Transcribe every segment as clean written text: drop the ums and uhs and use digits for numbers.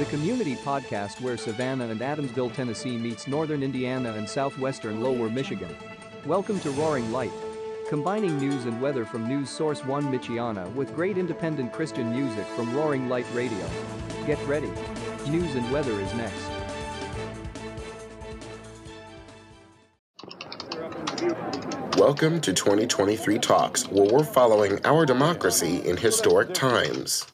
the community podcast where Savannah and Adamsville, Tennessee meets northern Indiana and southwestern lower Michigan. Welcome to Roaring Light, combining news and weather from news source 1 Michiana with great independent Christian music from Roaring Light Radio. Get ready. News and weather is next. Welcome to 2023 Talks, where we're following our democracy in historic times.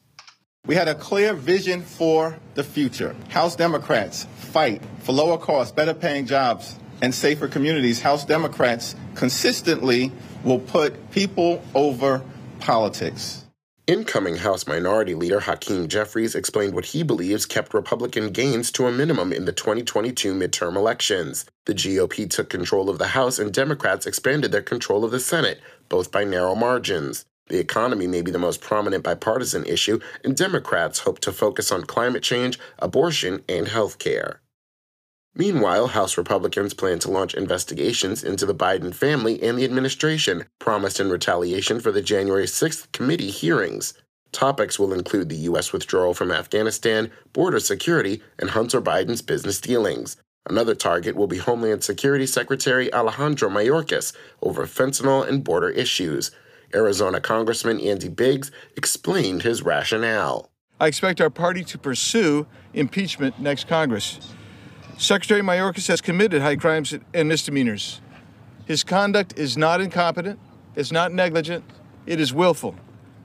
We had a clear vision for the future. House Democrats fight for lower costs, better paying jobs, and safer communities. House Democrats consistently will put people over politics. Incoming House Minority Leader Hakeem Jeffries explained what he believes kept Republican gains to a minimum in the 2022 midterm elections. The GOP took control of the House and Democrats expanded their control of the Senate, both by narrow margins. The economy may be the most prominent bipartisan issue, and Democrats hope to focus on climate change, abortion, and health care. Meanwhile, House Republicans plan to launch investigations into the Biden family and the administration, promised in retaliation for the January 6th committee hearings. Topics will include the U.S. withdrawal from Afghanistan, border security, and Hunter Biden's business dealings. Another target will be Homeland Security Secretary Alejandro Mayorkas over fentanyl and border issues. Arizona Congressman Andy Biggs explained his rationale. I expect our party to pursue impeachment next Congress. Secretary Mayorkas has committed high crimes and misdemeanors. His conduct is not incompetent, it's not negligent, it is willful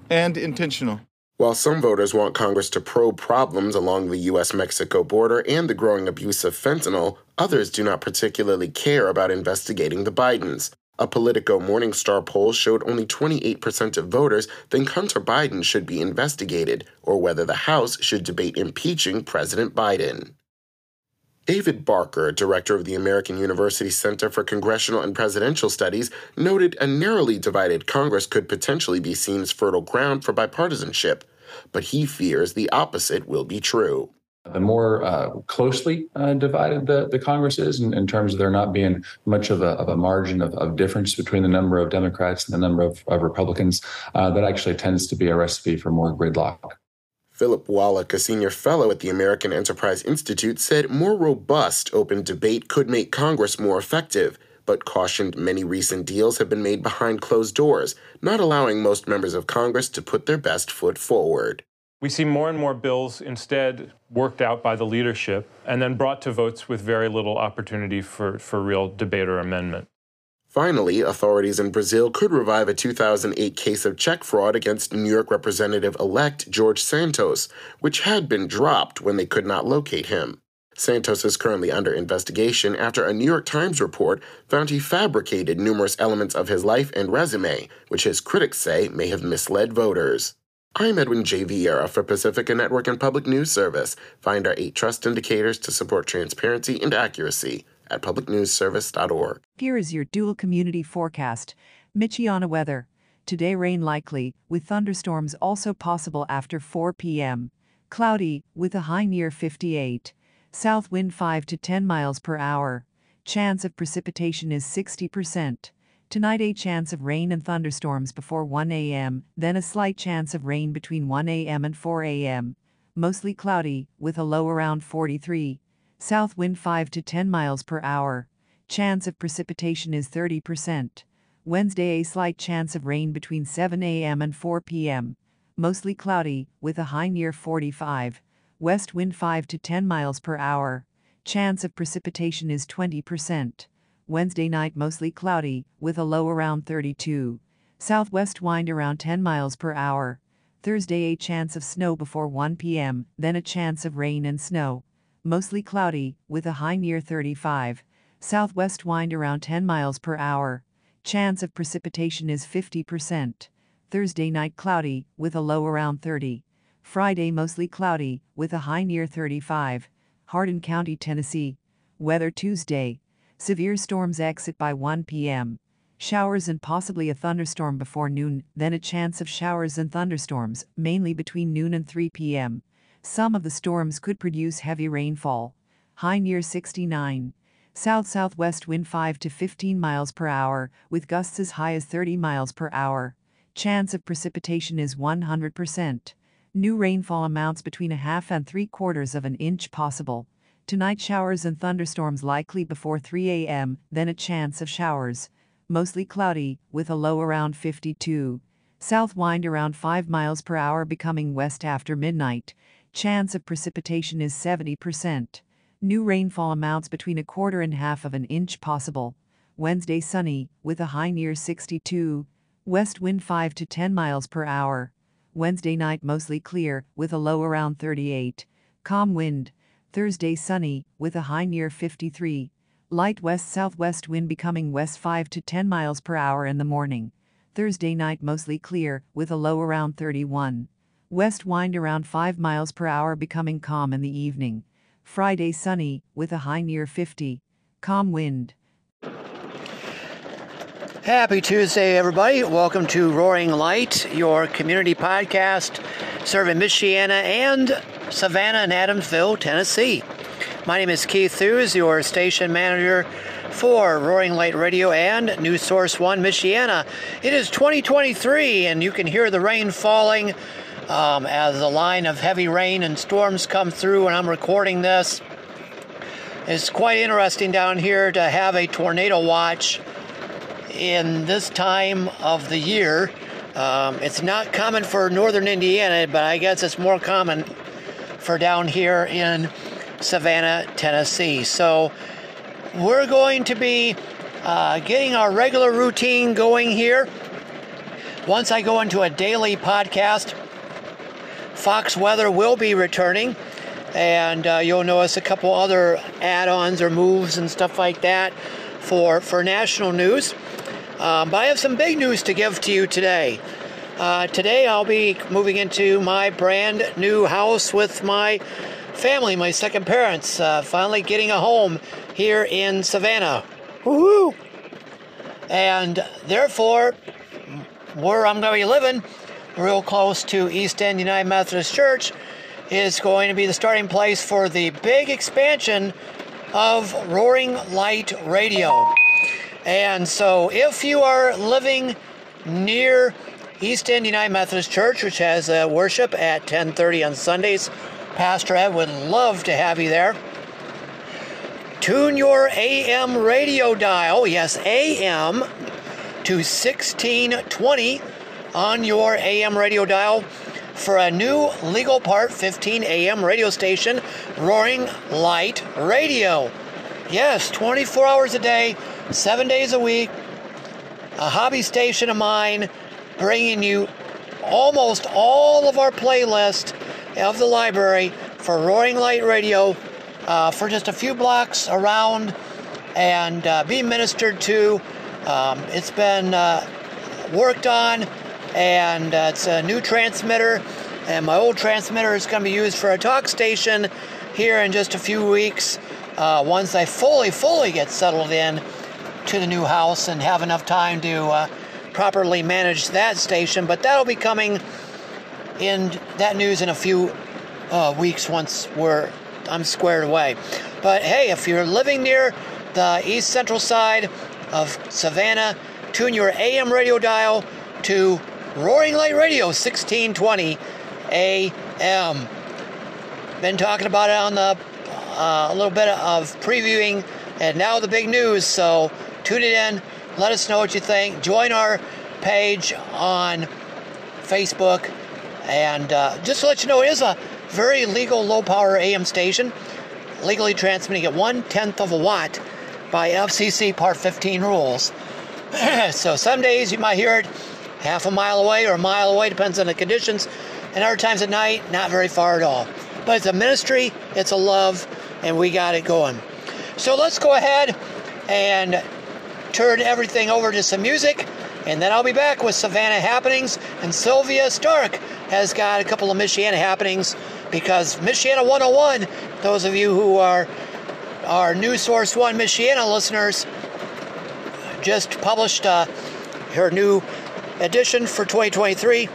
and intentional. While some voters want Congress to probe problems along the U.S.-Mexico border and the growing abuse of fentanyl, others do not particularly care about investigating the Bidens. A Politico Morningstar poll showed only 28% of voters think Hunter Biden should be investigated, or whether the House should debate impeaching President Biden. David Barker, director of the American University Center for Congressional and Presidential Studies, noted a narrowly divided Congress could potentially be seen as fertile ground for bipartisanship, but he fears the opposite will be true. The more closely divided the Congress is in terms of there not being much of a margin of difference between the number of Democrats and the number of Republicans, that actually tends to be a recipe for more gridlock. Philip Wallach, a senior fellow at the American Enterprise Institute, said more robust open debate could make Congress more effective, but cautioned many recent deals have been made behind closed doors, not allowing most members of Congress to put their best foot forward. We see more and more bills instead worked out by the leadership and then brought to votes with very little opportunity for real debate or amendment. Finally, authorities in Brazil could revive a 2008 case of check fraud against New York Representative-elect George Santos, which had been dropped when they could not locate him. Santos is currently under investigation after a New York Times report found he fabricated numerous elements of his life and resume, which his critics say may have misled voters. I'm Edwin J. Vieira for Pacifica Network and Public News Service. Find our 8 trust indicators to support transparency and accuracy at publicnewsservice.org. Here is your dual community forecast. Michiana weather. Today rain likely, with thunderstorms also possible after 4 p.m. Cloudy, with a high near 58. South wind 5 to 10 miles per hour. Chance of precipitation is 60%. Tonight a chance of rain and thunderstorms before 1 a.m., then a slight chance of rain between 1 a.m. and 4 a.m. Mostly cloudy, with a low around 43. South wind 5 to 10 miles per hour. Chance of precipitation is 30%. Wednesday a slight chance of rain between 7 a.m. and 4 p.m. Mostly cloudy, with a high near 45. West wind 5 to 10 miles per hour. Chance of precipitation is 20%. Wednesday night mostly cloudy, with a low around 32. Southwest wind around 10 miles per hour. Thursday a chance of snow before 1 p.m., then a chance of rain and snow. Mostly cloudy, with a high near 35. Southwest wind around 10 miles per hour. Chance of precipitation is 50%. Thursday night cloudy, with a low around 30. Friday mostly cloudy, with a high near 35. Hardin County, Tennessee. Weather Tuesday. Severe storms exit by 1 p.m. Showers and possibly a thunderstorm before noon, then a chance of showers and thunderstorms, mainly between noon and 3 p.m. Some of the storms could produce heavy rainfall. High near 69. South-southwest wind 5 to 15 miles per hour, with gusts as high as 30 miles per hour. Chance of precipitation is 100%. New rainfall amounts between 1/2 and 3/4 of an inch possible. Tonight showers and thunderstorms likely before 3 a.m., then a chance of showers. Mostly cloudy, with a low around 52. South wind around 5 miles per hour becoming west after midnight. Chance of precipitation is 70%. New rainfall amounts between 1/4 and 1/2 of an inch possible. Wednesday sunny, with a high near 62. West wind 5 to 10 miles per hour. Wednesday night mostly clear, with a low around 38. Calm wind. Thursday sunny, with a high near 53. Light west-southwest wind becoming west 5 to 10 miles per hour in the morning. Thursday night mostly clear, with a low around 31. West wind around 5 miles per hour becoming calm in the evening. Friday sunny, with a high near 50. Calm wind. Happy Tuesday, everybody. Welcome to Roaring Light, your community podcast serving Michiana and Savannah and Adamsville, Tennessee. My name is Keith Thews, your station manager for Roaring Light Radio and News Source 1 Michiana. It is 2023, and you can hear the rain falling as a line of heavy rain and storms come through when I'm recording this. It's quite interesting down here to have a tornado watch in this time of the year. It's not common for northern Indiana, but I guess it's more common for down here in Savannah, Tennessee. So we're going to be getting our regular routine going here. Once I go into a daily podcast, Fox Weather will be returning, and you'll notice a couple other add-ons or moves and stuff like that for national news. But I have some big news to give to you today. Today I'll be moving into my brand new house with my family, my second parents, finally getting a home here in Savannah. Woohoo! And therefore, where I'm going to be living, real close to East End United Methodist Church, is going to be the starting place for the big expansion of Roaring Light Radio. And so if you are living near East End United Methodist Church, which has worship at 10:30 on Sundays, Pastor Ed would love to have you there. Tune your AM radio dial, yes, AM, to 1620 on your AM radio dial for a new legal part 15 AM radio station, Roaring Light Radio. Yes, 24 hours a day, 7 days a week, a hobby station of mine, bringing you almost all of our playlist of the library for Roaring Light Radio for just a few blocks around and be ministered to. It's been worked on, and it's a new transmitter, and my old transmitter is going to be used for a talk station here in just a few weeks once I fully get settled in to the new house and have enough time to properly manage that station. But that'll be coming in that news in a few weeks once I'm squared away. But hey, if you're living near the east central side of Savannah, tune your AM radio dial to Roaring Light Radio, 1620 AM. Been talking about it on the a little bit of previewing, and now the big news. So tune it in. Let us know what you think. Join our page on Facebook. And just to let you know, it is a very legal low-power AM station, legally transmitting at 1/10 of a watt by FCC Part 15 rules. So some days you might hear it 1/2 mile away or a mile away, depends on the conditions. And other times at night, not very far at all. But it's a ministry, it's a love, and we got it going. So let's go ahead and turn everything over to some music, and then I'll be back with Savannah happenings, and Sylvia Stark has got a couple of Michiana happenings, because Michiana 101, those of you who are our News Source 1 Michiana listeners, just published her new edition for 2023,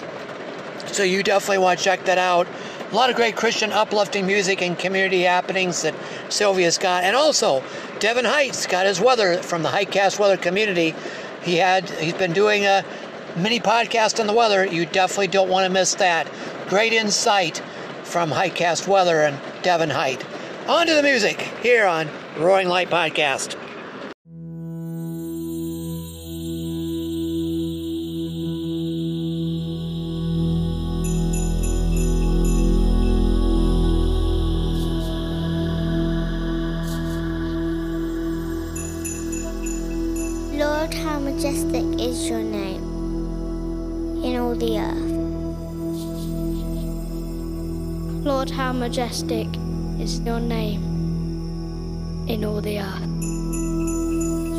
so you definitely want to check that out. A lot of great Christian uplifting music and community happenings that Sylvia's got. And also, Devin Heights got his weather from the Heightcast Weather Community. He's been doing a mini podcast on the weather. You definitely don't want to miss that. great insight from Hightcast Weather and Devon Height. On to the music here on Roaring Light Podcast. Lord, how majestic is your name in all the earth. Lord, how majestic is your name in all the earth.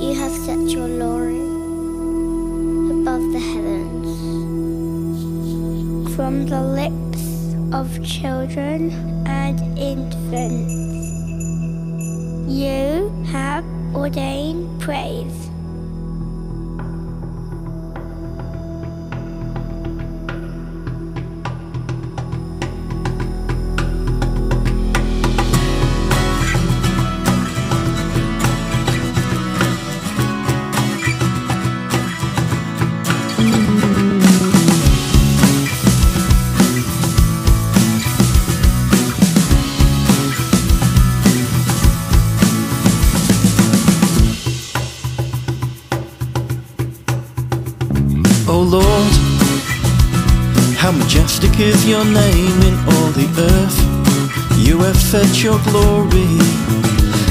You have set your glory above the heavens. From the lips of children and infants, you have ordained praise. Lord, how majestic is your name in all the earth. You have set your glory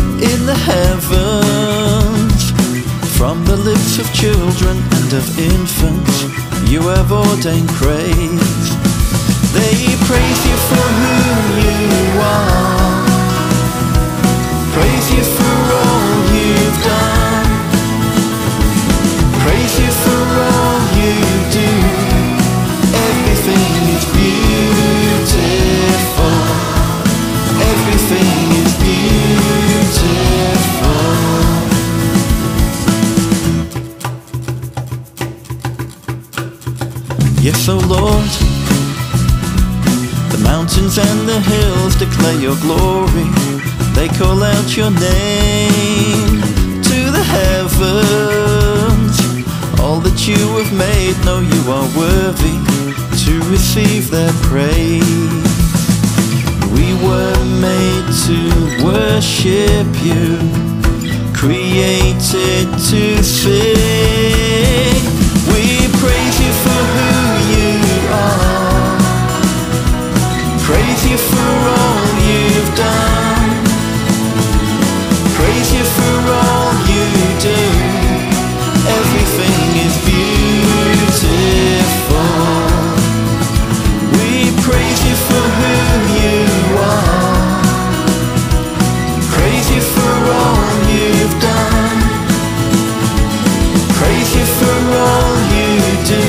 in the heavens. From the lips of children and of infants, you have ordained praise. They praise you for whom you are, praise you for all you've done, praise you for all you do. Everything is beautiful, everything is beautiful. Yes, O Lord, the mountains and the hills declare your glory. They call out your name to the heavens. All that you have made, know you are worthy to receive their praise. We were made to worship you, created to sing. We praise you for who you are, praise you for all you've done, praise you for all you do. Everything is beautiful. We praise you for who you are, praise you for all you've done, praise you for all you do.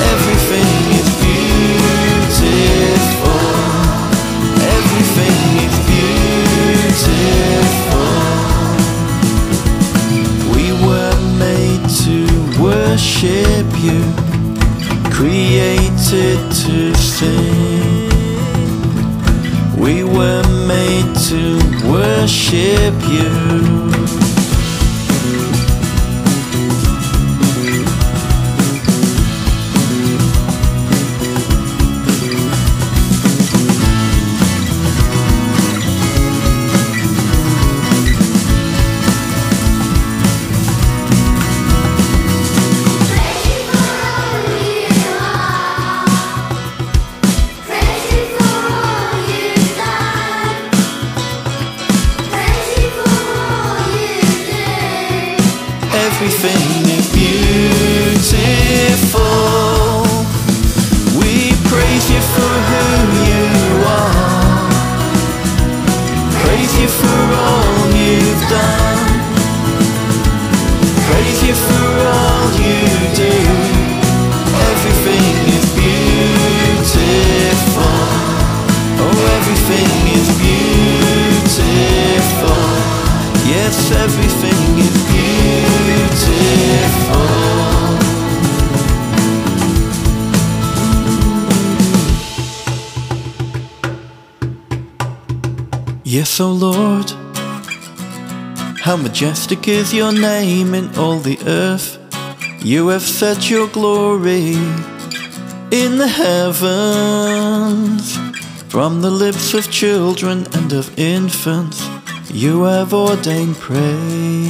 Everything is beautiful, everything is beautiful. We were made to worship you, created to sing. We were made to worship you. Yes, O Lord, how majestic is your name in all the earth. You have set your glory in the heavens, from the lips of children and of infants, you have ordained praise.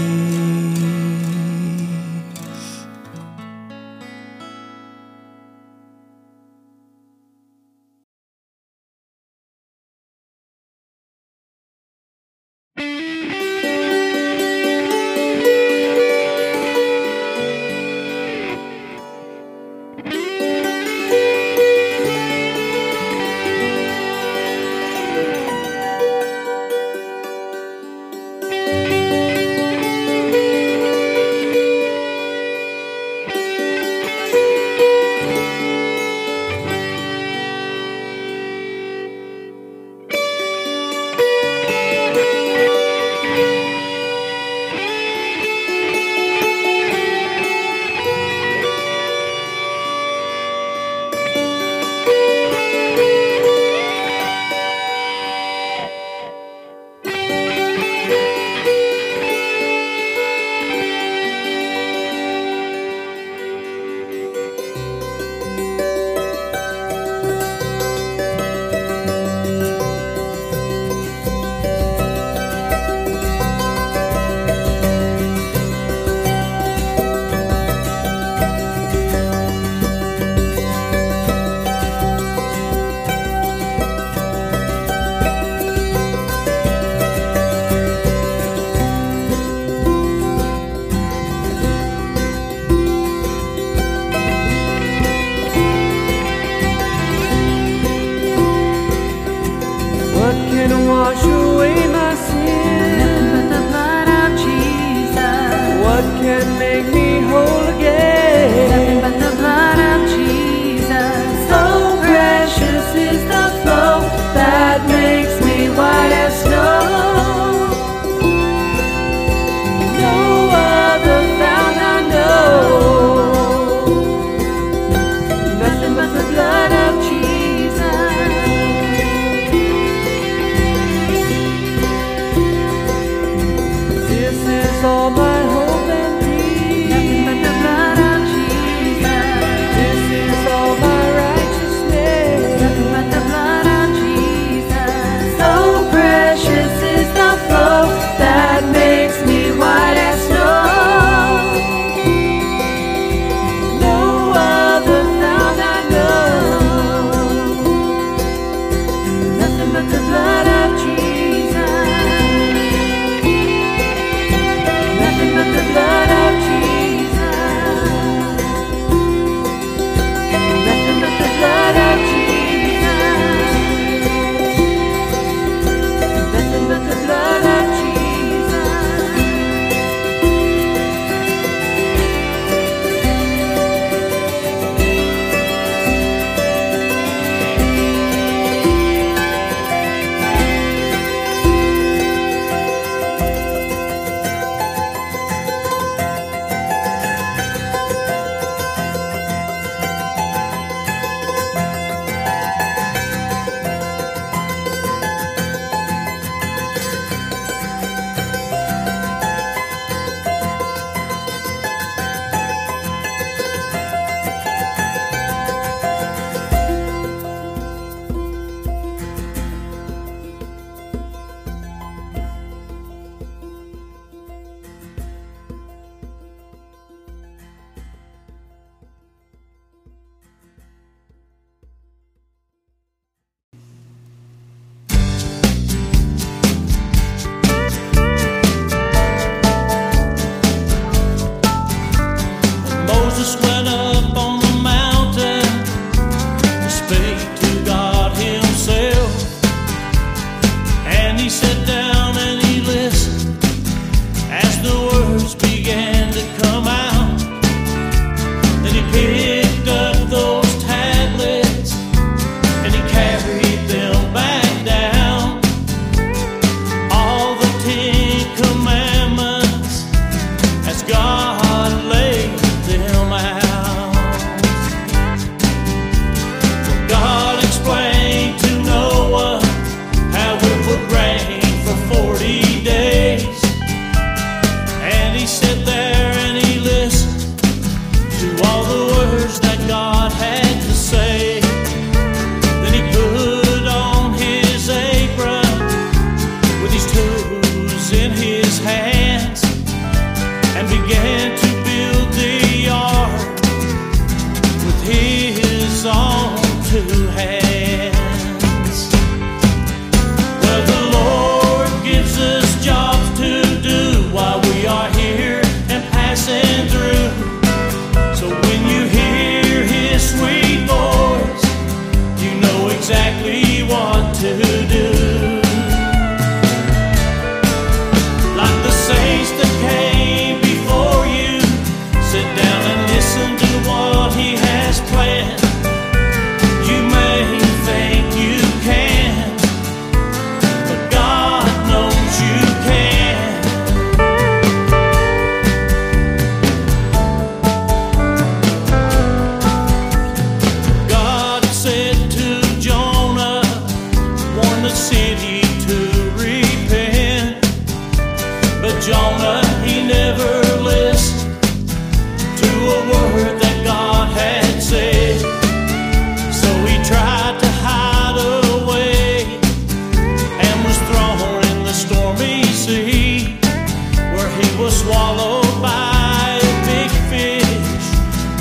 swallowed by a big fish,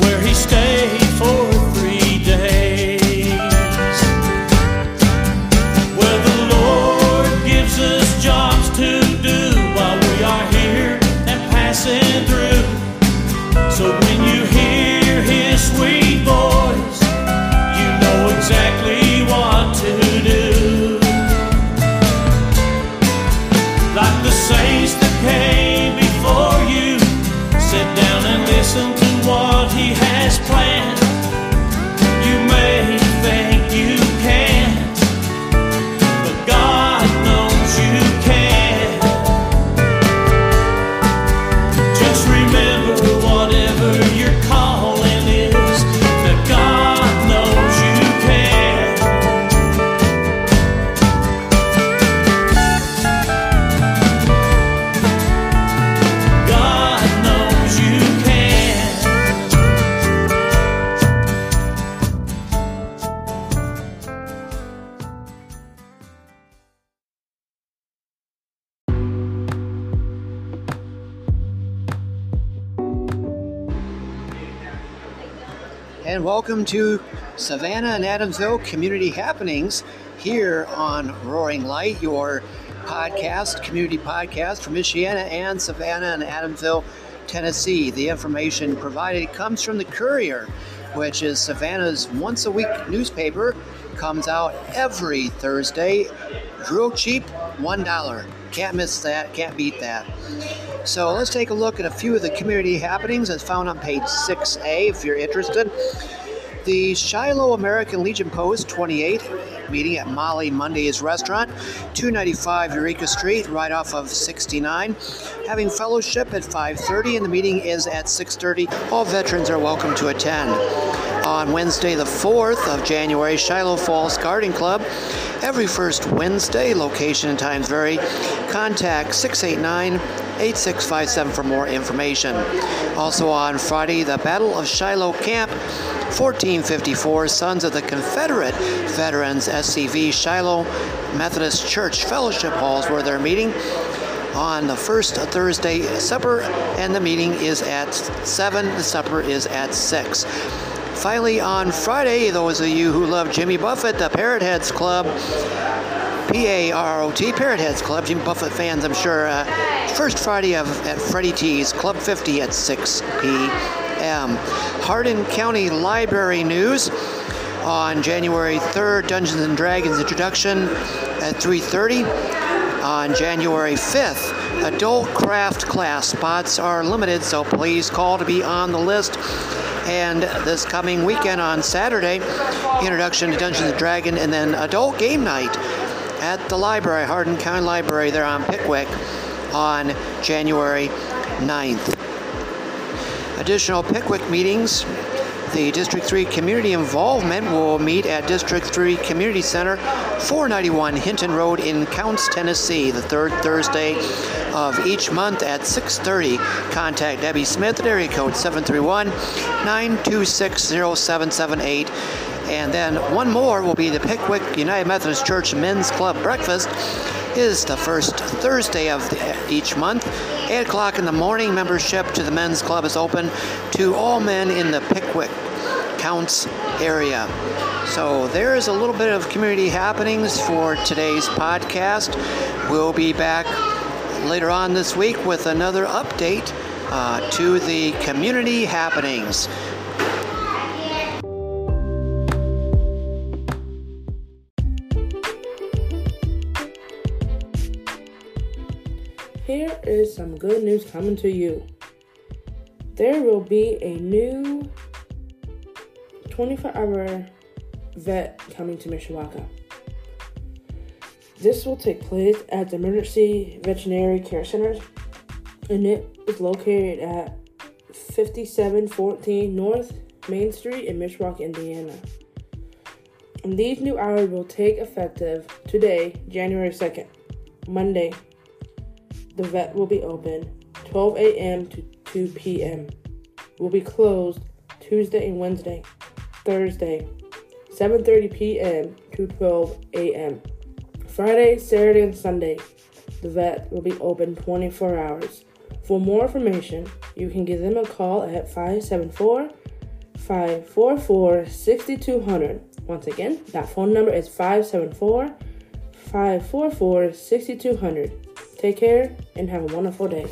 where he stayed for 3 days. Well, the Lord gives us jobs to do while we are here and passing through. So when you hear his sweet voice, you know exactly what to do. Like the saints that came before you, sit down and listen to what he has planned. You may think you can't, but God knows you can. Just remember, whatever your calling is, that God knows you can. God knows you can. And welcome to Savannah and Adamsville Community Happenings here on Roaring Light, your podcast, community podcast from Michiana and Savannah and Adamsville, Tennessee. The information provided comes from the Courier, which is Savannah's once-a-week newspaper. Comes out every Thursday, real cheap, $1. Can't miss that, can't beat that. So let's take a look at a few of the community happenings as found on page 6A if you're interested. The Shiloh American Legion Post 28 meeting at Molly Monday's Restaurant, 295 Eureka Street, right off of 69. Having fellowship at 5:30 and the meeting is at 6:30. All veterans are welcome to attend. On Wednesday the 4th of January, Shiloh Falls Garden Club, every first Wednesday, location and times vary. Contact 689-8657 for more information. Also on Friday, the Battle of Shiloh Camp, 1454, Sons of the Confederate Veterans, SCV, Shiloh Methodist Church Fellowship Halls where they're meeting on the first Thursday supper, and the meeting is at 7, the supper is at 6. Finally, on Friday, those of you who love Jimmy Buffett, the Parrot Heads Club, P-A-R-O-T, Parrot Heads Club, Jimmy Buffett fans, I'm sure, first Friday at Freddie T's, Club 50 at 6 p.m. Hardin County Library News on January 3rd, Dungeons & Dragons Introduction at 3:30. On January 5th, Adult Craft Class spots are limited, so please call to be on the list. And this coming weekend on Saturday, Introduction to Dungeons & Dragons, and then Adult Game Night at the library, Hardin County Library, there on Pickwick, on January 9th. Additional Pickwick meetings. The District 3 Community Involvement will meet at District 3 Community Center, 491 Hinton Road in Counts, Tennessee, the third Thursday of each month at 6:30. Contact Debbie Smith at area code 731-926-0778. And then one more will be the Pickwick United Methodist Church Men's Club Breakfast. It is the first Thursday of each month, 8 o'clock in the morning. Membership to the Men's Club is open to all men in the Pickwick Counts area. So there is a little bit of community happenings for today's podcast. We'll be back later on this week with another update to the community happenings. Here is some good news coming to you. There will be a new 24-hour vet coming to Mishawaka. This will take place at the Emergency Veterinary Care Centers, and it is located at 5714 North Main Street in Mishawaka, Indiana. And these new hours will take effective today, January 2nd, Monday. The vet will be open 12 a.m. to 2 p.m. Will be closed Tuesday and Wednesday. Thursday, 7:30 p.m. to 12 a.m. Friday, Saturday, and Sunday. The vet will be open 24 hours. For more information, you can give them a call at 574-544-6200. Once again, that phone number is 574-544-6200. Take care and have a wonderful day.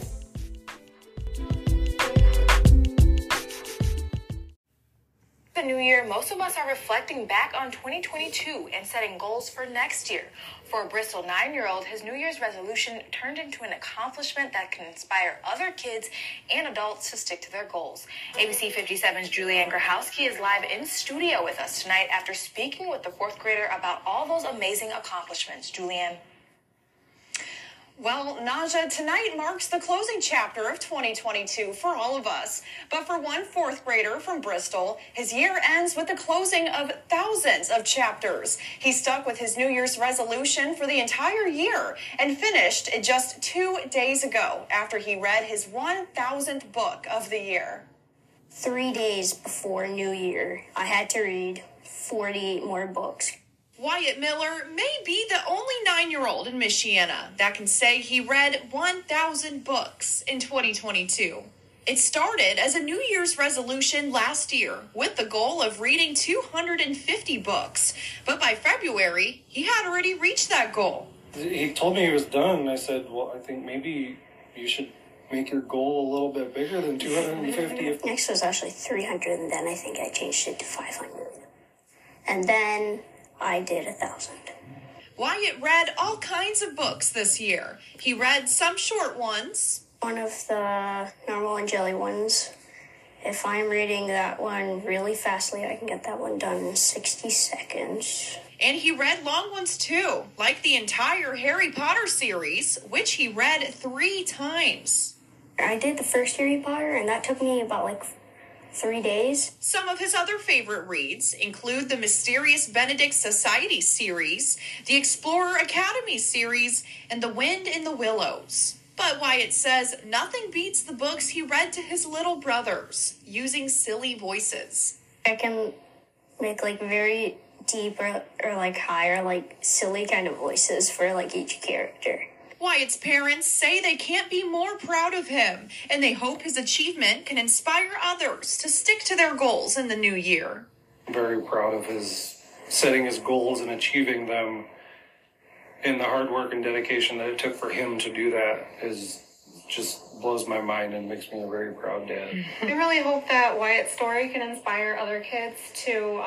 The new year, most of us are reflecting back on 2022 and setting goals for next year. For a Bristol 9-year-old, his New Year's resolution turned into an accomplishment that can inspire other kids and adults to stick to their goals. ABC 57's Julianne Grahowski is live in studio with us tonight after speaking with the fourth grader about all those amazing accomplishments. Julianne. Well, Naja, tonight marks the closing chapter of 2022 for all of us. But for one fourth grader from Bristol, his year ends with the closing of thousands of chapters. He stuck with his New Year's resolution for the entire year and finished it just 2 days ago after he read his 1,000th book of the year. 3 days before New Year, I had to read 48 more books. Wyatt Miller may be the only 9-year-old in Michiana that can say he read 1,000 books in 2022. It started as a New Year's resolution last year with the goal of reading 250 books. But by February, he had already reached that goal. He told me he was done. I said, well, I think maybe you should make your goal a little bit bigger than 250. Next was actually 300, and then I think I changed it to 500. And then I did 1,000. Wyatt read all kinds of books this year. He read some short ones. One of the normal and jelly ones. If I'm reading that one really fastly, I can get that one done in 60 seconds. And he read long ones too, like the entire Harry Potter series, which he read 3 times. I did the first Harry Potter, and that took me about 3 days. Some of his other favorite reads include the Mysterious Benedict Society series, the Explorer Academy series, and The Wind in the Willows. But Wyatt says nothing beats the books he read to his little brothers, using silly voices. I can make very deep or higher, silly kind of voices for each character. Wyatt's parents say they can't be more proud of him, and they hope his achievement can inspire others to stick to their goals in the new year. I'm very proud of his setting his goals and achieving them, and the hard work and dedication that it took for him to do that is just blows my mind and makes me a very proud dad. I really hope that Wyatt's story can inspire other kids to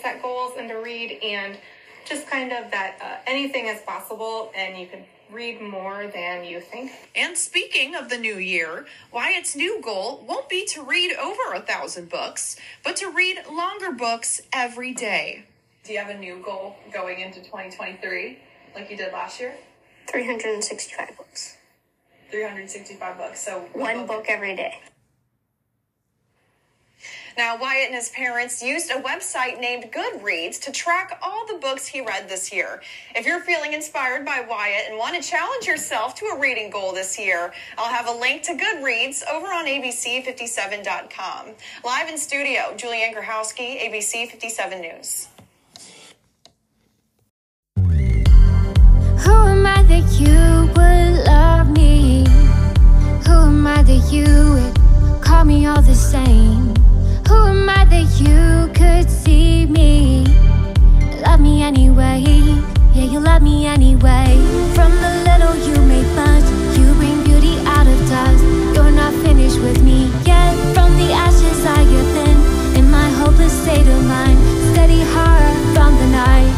set goals and to read, and just kind of that anything is possible, and you can read more than you think. And speaking of the new year, Wyatt's new goal won't be to read over 1,000 books, but to read longer books every day. Do you have a new goal going into 2023, like you did last year? 365 books. 365 books, so one book every day. Now, Wyatt and his parents used a website named Goodreads to track all the books he read this year. If you're feeling inspired by Wyatt and want to challenge yourself to a reading goal this year, I'll have a link to Goodreads over on abc57.com. Live in studio, Julianne Grahowski, ABC 57 News. Who am I that you would love me? Who am I that you would call me all the same? Who am I that you could see me? Love me anyway, yeah, you love me anyway. From the little you make much, you bring beauty out of dust. You're not finished with me yet. From the ashes I get thin, in my hopeless state of mind. Steady heart from the night.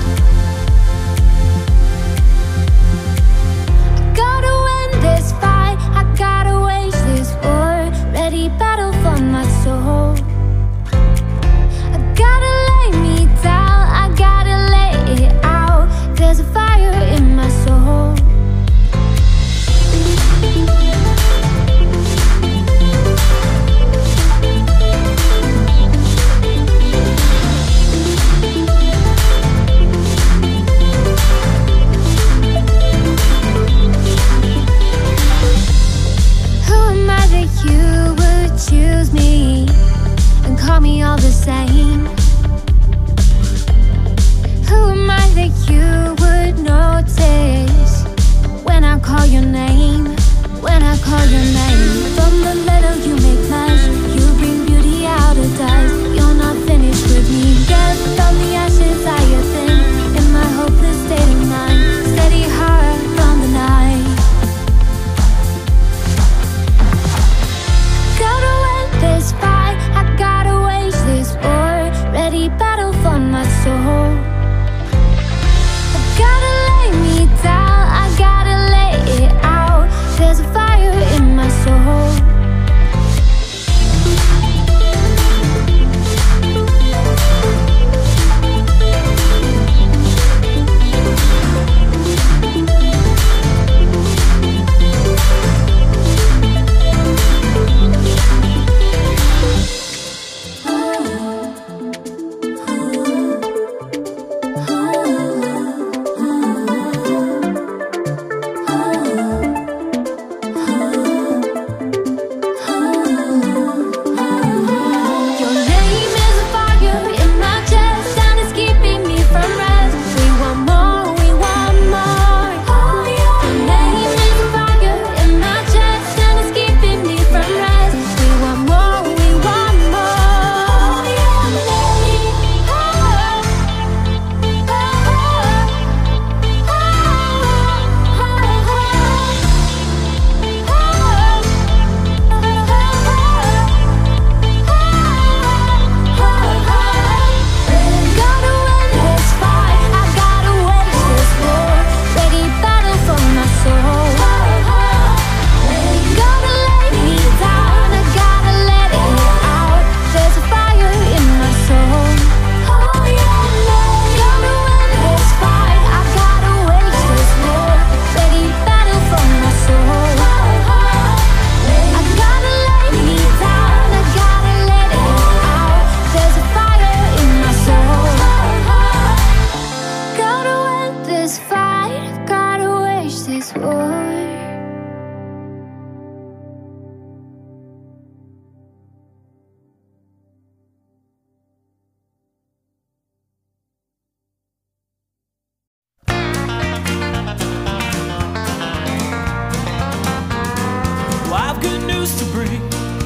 free.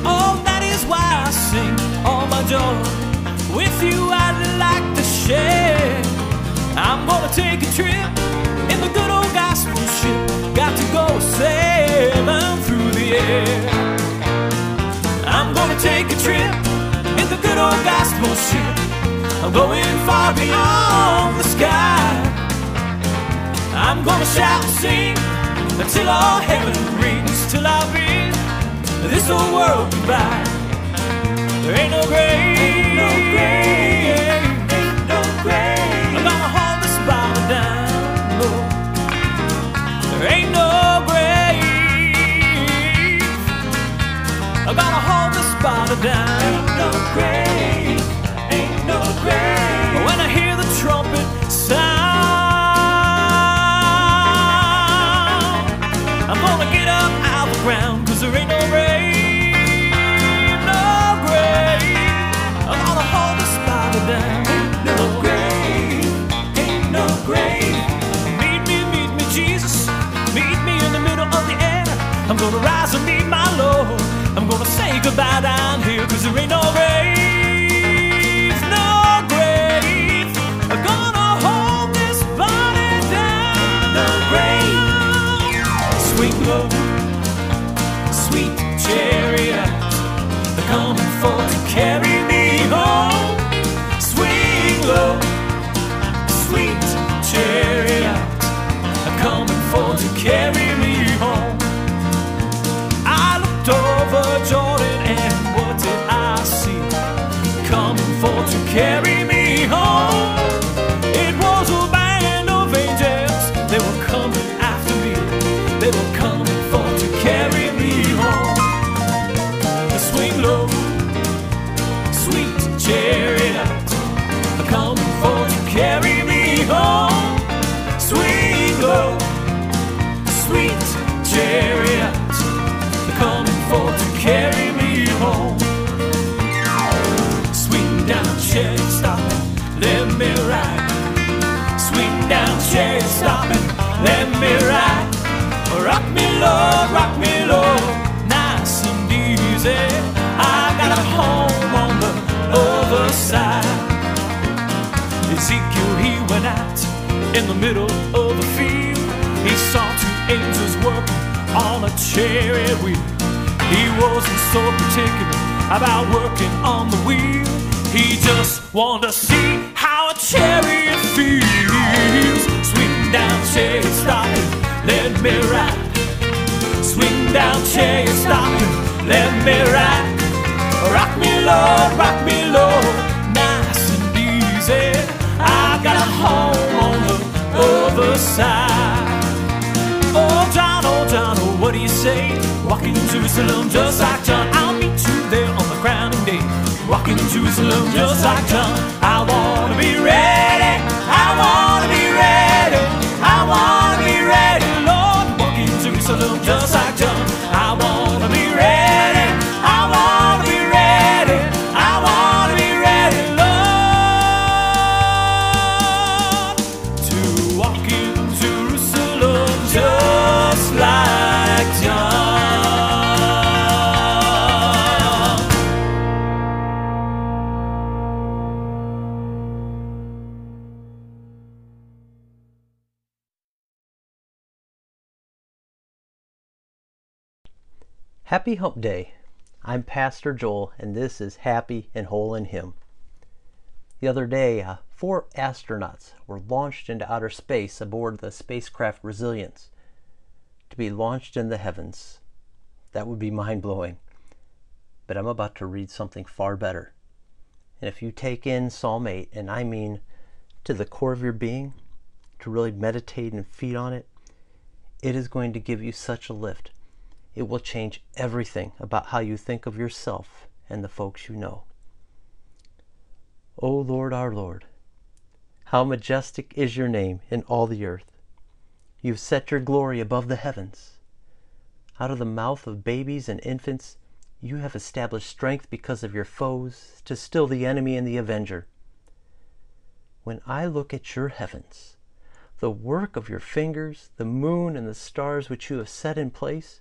Oh, that is why I sing. All my joy with you I'd like to share. I'm gonna take a trip in the good old gospel ship. Got to go sailing through the air. I'm gonna take a trip in the good old gospel ship. I'm going far beyond the sky. I'm gonna shout and sing until all heaven rings, till I bid this old world goodbye. There ain't no grave, ain't no grave, ain't no grave I'm gonna hold this Bible down low. There ain't no grave, I'm gonna hold this Bible down. Ain't no grave, ain't no grave when I hear the trumpet sound. I'm gonna get up out the ground, cause there ain't no grave, no grave I'm gonna hold this Bible down. Ain't no grave, ain't no grave. Meet me, Jesus. Meet me in the middle of the air. I'm gonna rise and meet my Lord. I'm gonna say goodbye down here, cause there ain't no grave, no grave I'm gonna hold this body down. No grave. Sweet love, sweet chariot, they're coming for to carry me home. Sweet love, sweet chariot, they're coming for to carry me home. I looked over Jordan and what did I see? Coming for to carry me home. It was a band of angels, they were coming. They were coming for to carry me home. Swing low, sweet chariot, they're coming for to carry me home. Swing low, sweet chariot, they're coming for to carry me home. Swing down, chariot, stop and let me ride. Swing down, chariot, stop and let me ride. Rock me, Lord, nice and easy. I got a home on the other side. Ezekiel, he went out in the middle of the field. He saw two angels working on a chariot wheel. He wasn't so particular about working on the wheel. He just wanted to see how a chariot feels. Swing down, chariot, stop it, let me ride. Swing down, chariot, stop it, let me ride. Rock me, Lord, nice and easy. I got a home on the other side. Oh John, oh, what do you say? Walking to Jerusalem just like John, I'll meet you there on the crowning day. Walking to Jerusalem just like John, I wanna be ready, I wanna be ready, I wanna be ready, Lord. Walking to Jerusalem just like John, I wanna be ready, I wanna be ready, I wanna be ready, Lord, to walk in Jerusalem just like John. Happy Hump Day. I'm Pastor Joel, and this is Happy and Whole in Him. The other day, 4 astronauts were launched into outer space aboard the spacecraft Resilience to be launched in the heavens. That would be mind-blowing. But I'm about to read something far better. And if you take in Psalm 8, and I mean to the core of your being, to really meditate and feed on it, it is going to give you such a lift. It will change everything about how you think of yourself and the folks you know. O Lord, our Lord, how majestic is your name in all the earth. You've set your glory above the heavens. Out of the mouth of babies and infants, you have established strength because of your foes, to still the enemy and the avenger. When I look at your heavens, the work of your fingers, the moon and the stars which you have set in place,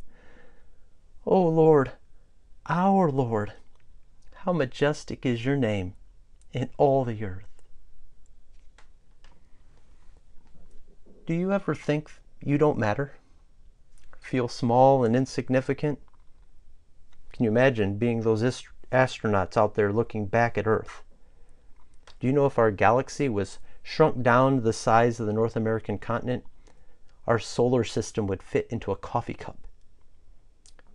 O Lord, our Lord, how majestic is your name in all the earth. Do you ever think you don't matter? Feel small and insignificant? Can you imagine being those astronauts out there looking back at Earth? Do you know if our galaxy was shrunk down to the size of the North American continent, our solar system would fit into a coffee cup?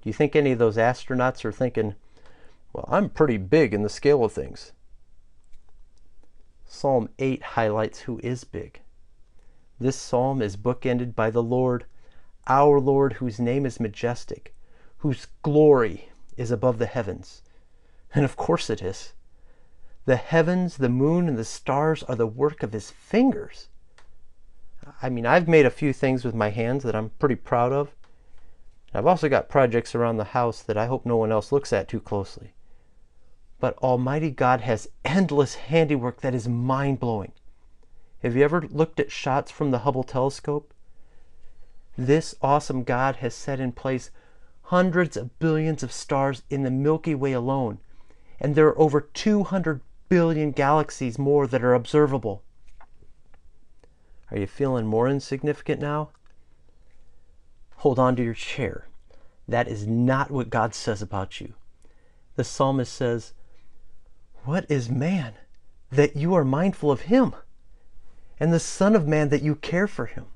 Do you think any of those astronauts are thinking, well, I'm pretty big in the scale of things? Psalm 8 highlights who is big. This psalm is bookended by the Lord, our Lord, whose name is majestic, whose glory is above the heavens. And of course it is. The heavens, the moon, and the stars are the work of his fingers. I mean, I've made a few things with my hands that I'm pretty proud of. I've also got projects around the house that I hope no one else looks at too closely. But Almighty God has endless handiwork that is mind-blowing. Have you ever looked at shots from the Hubble telescope? This awesome God has set in place hundreds of billions of stars in the Milky Way alone, and there are over 200 billion galaxies more that are observable. Are you feeling more insignificant now? Hold on to your chair. That is not what God says about you. The psalmist says, "What is man that you are mindful of him? And the Son of Man that you care for him."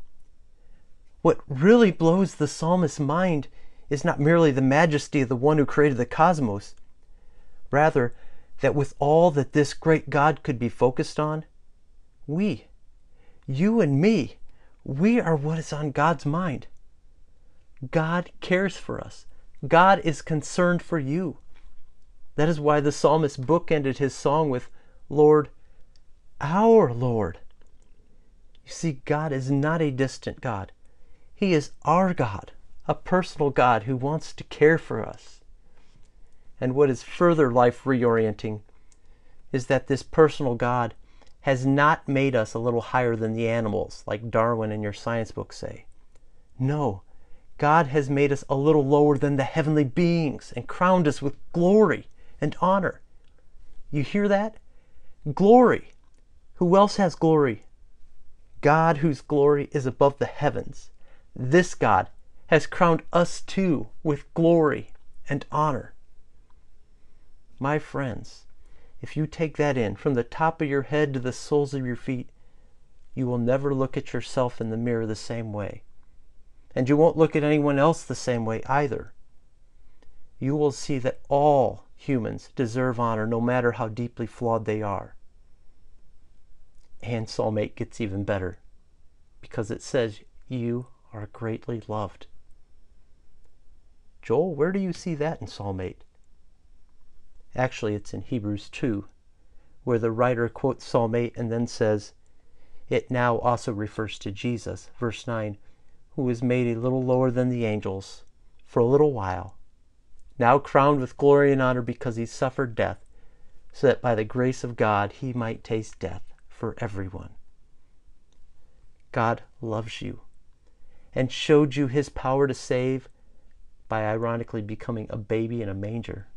What really blows the psalmist's mind is not merely the majesty of the one who created the cosmos, rather that with all that this great God could be focused on, we, you and me, we are what is on God's mind. God cares for us. God is concerned for you. That is why the psalmist bookended his song with, "Lord, our Lord." You see, God is not a distant God. He is our God, a personal God who wants to care for us. And what is further life reorienting is that this personal God has not made us a little higher than the animals, like Darwin and your science books say. No, God has made us a little lower than the heavenly beings and crowned us with glory and honor. You hear that? Glory. Who else has glory? God, whose glory is above the heavens. This God has crowned us too with glory and honor. My friends, if you take that in from the top of your head to the soles of your feet, you will never look at yourself in the mirror the same way. And you won't look at anyone else the same way either. You will see that all humans deserve honor, no matter how deeply flawed they are. And Psalm 8 gets even better, because it says, "You are greatly loved." Joel, where do you see that in Psalm 8? Actually, it's in Hebrews 2, where the writer quotes Psalm 8 and then says, "It now also refers to Jesus," verse 9, "who was made a little lower than the angels for a little while, now crowned with glory and honor because he suffered death, so that by the grace of God he might taste death for everyone." God loves you and showed you his power to save by ironically becoming a baby in a manger.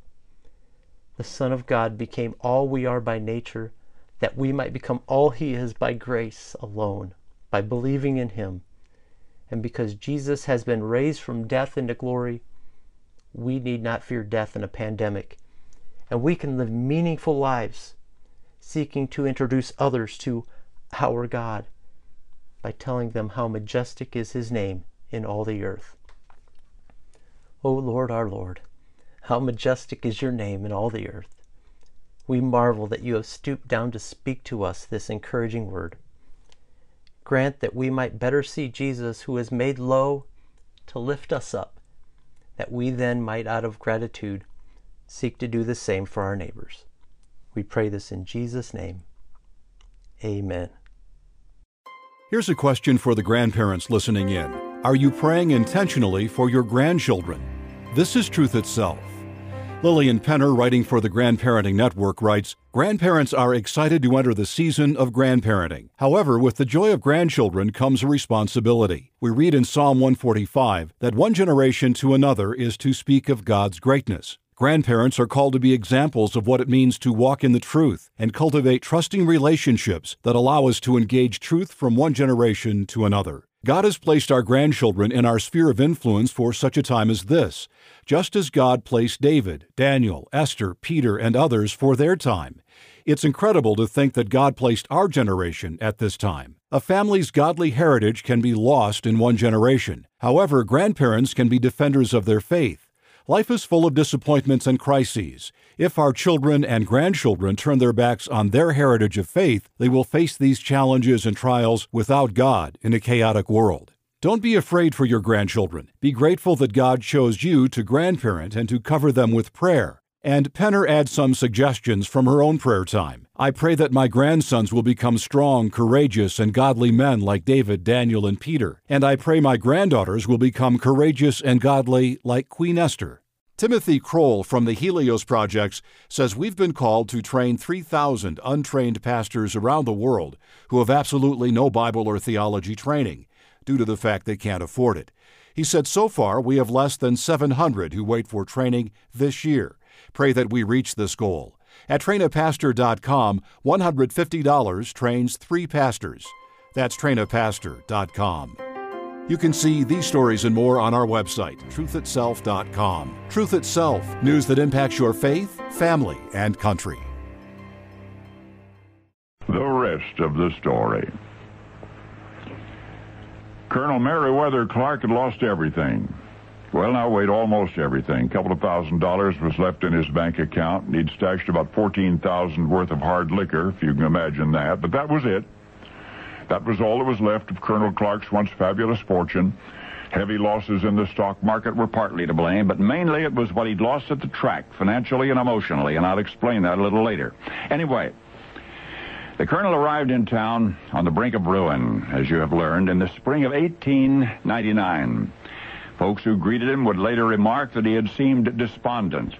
The Son of God became all we are by nature, that we might become all he is by grace alone, by believing in him. And because Jesus has been raised from death into glory, we need not fear death in a pandemic, and we can live meaningful lives, seeking to introduce others to our God by telling them how majestic is his name in all the earth. O Lord, our Lord, how majestic is your name in all the earth. We marvel that you have stooped down to speak to us this encouraging word. Grant that we might better see Jesus, who is made low to lift us up, that we then might out of gratitude seek to do the same for our neighbors. We pray this in Jesus' name. Amen. Here's a question for the grandparents listening in. Are you praying intentionally for your grandchildren? This is Truth Itself. Lillian Penner, writing for the Grandparenting Network, writes, "Grandparents are excited to enter the season of grandparenting. However, with the joy of grandchildren comes a responsibility. We read in Psalm 145 that one generation to another is to speak of God's greatness. Grandparents are called to be examples of what it means to walk in the truth and cultivate trusting relationships that allow us to engage truth from one generation to another. God has placed our grandchildren in our sphere of influence for such a time as this, just as God placed David, Daniel, Esther, Peter, and others for their time. It's incredible to think that God placed our generation at this time. A family's godly heritage can be lost in one generation. However, grandparents can be defenders of their faith. Life is full of disappointments and crises. If our children and grandchildren turn their backs on their heritage of faith, they will face these challenges and trials without God in a chaotic world. Don't be afraid for your grandchildren. Be grateful that God chose you to grandparent and to cover them with prayer." And Penner adds some suggestions from her own prayer time. "I pray that my grandsons will become strong, courageous, and godly men like David, Daniel, and Peter. And I pray my granddaughters will become courageous and godly like Queen Esther." Timothy Kroll from the Helios Projects says, "We've been called to train 3,000 untrained pastors around the world who have absolutely no Bible or theology training due to the fact they can't afford it." He said, "So far, we have less than 700 who wait for training this year. Pray that we reach this goal." At trainapastor.com, $150 trains 3 pastors. That's trainapastor.com. You can see these stories and more on our website, truthitself.com. Truth Itself, news that impacts your faith, family, and country. The rest of the story. Colonel Meriwether Clark had lost everything. Well, now wait, almost everything. A couple of $1,000 was left in his bank account, and he'd stashed about $14,000 worth of hard liquor, if you can imagine that. But that was it. That was all that was left of Colonel Clark's once fabulous fortune. Heavy losses in the stock market were partly to blame, but mainly it was what he'd lost at the track, financially and emotionally, and I'll explain that a little later. Anyway, the colonel arrived in town on the brink of ruin, as you have learned, in the spring of 1899. Folks who greeted him would later remark that he had seemed despondent.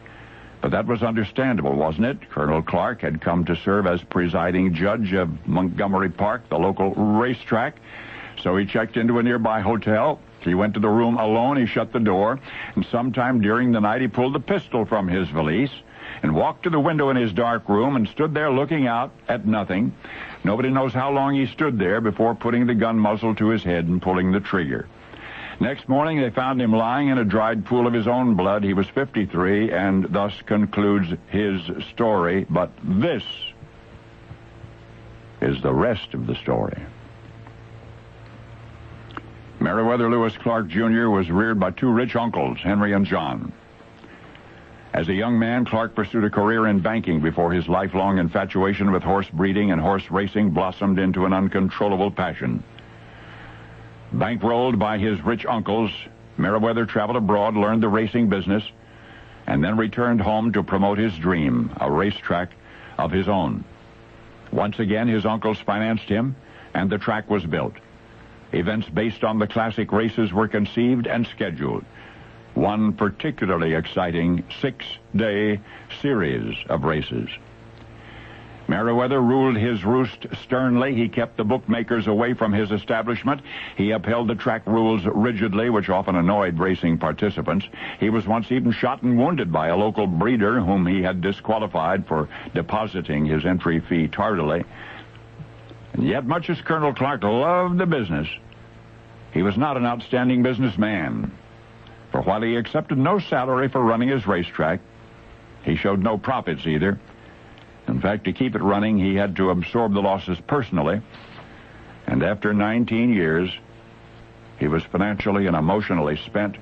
But that was understandable, wasn't it? Colonel Clark had come to serve as presiding judge of Montgomery Park, the local racetrack. So he checked into a nearby hotel. He went to the room alone. He shut the door. And sometime during the night, he pulled the pistol from his valise and walked to the window in his dark room and stood there looking out at nothing. Nobody knows how long he stood there before putting the gun muzzle to his head and pulling the trigger. Next morning, they found him lying in a dried pool of his own blood. He was 53, and thus concludes his story. But this is the rest of the story. Meriwether Lewis Clark, Jr. was reared by 2 rich uncles, Henry and John. As a young man, Clark pursued a career in banking before his lifelong infatuation with horse breeding and horse racing blossomed into an uncontrollable passion. Bankrolled by his rich uncles, Meriwether traveled abroad, learned the racing business, and then returned home to promote his dream, a racetrack of his own. Once again, his uncles financed him, and the track was built. Events based on the classic races were conceived and scheduled. One particularly exciting 6-day series of races. Meriwether ruled his roost sternly. He kept the bookmakers away from his establishment. He upheld the track rules rigidly, which often annoyed racing participants. He was once even shot and wounded by a local breeder whom he had disqualified for depositing his entry fee tardily. And yet, much as Colonel Clark loved the business, he was not an outstanding businessman. For while he accepted no salary for running his racetrack, he showed no profits either. In fact, to keep it running, he had to absorb the losses personally. And after 19 years, he was financially and emotionally spent.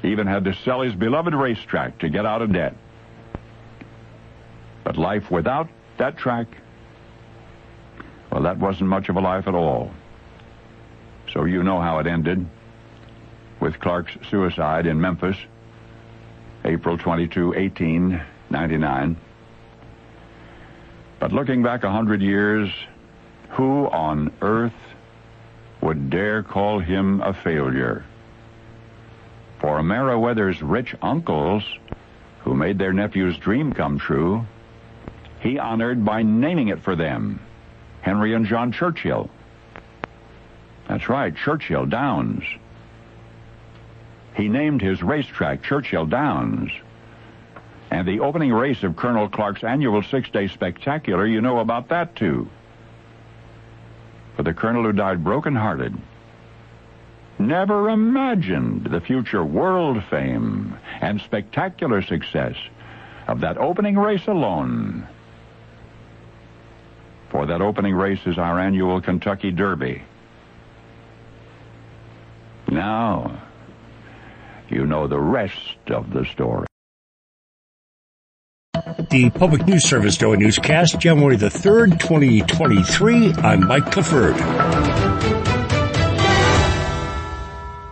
He even had to sell his beloved racetrack to get out of debt. But life without that track, well, that wasn't much of a life at all. So you know how it ended, with Clark's suicide in Memphis. April 22, 1899. But looking back 100 years, who on earth would dare call him a failure? For Meriwether's rich uncles, who made their nephew's dream come true, he honored by naming it for them, Henry and John Churchill. That's right, Churchill Downs. He named his racetrack Churchill Downs. And the opening race of Colonel Clark's annual six-day spectacular, you know about that, too. For the colonel who died broken-hearted never imagined the future world fame and spectacular success of that opening race alone. For that opening race is our annual Kentucky Derby. Now, you know the rest of the story. The Public News Service Daily Newscast, January the 3rd, 2023. I'm Mike Clifford.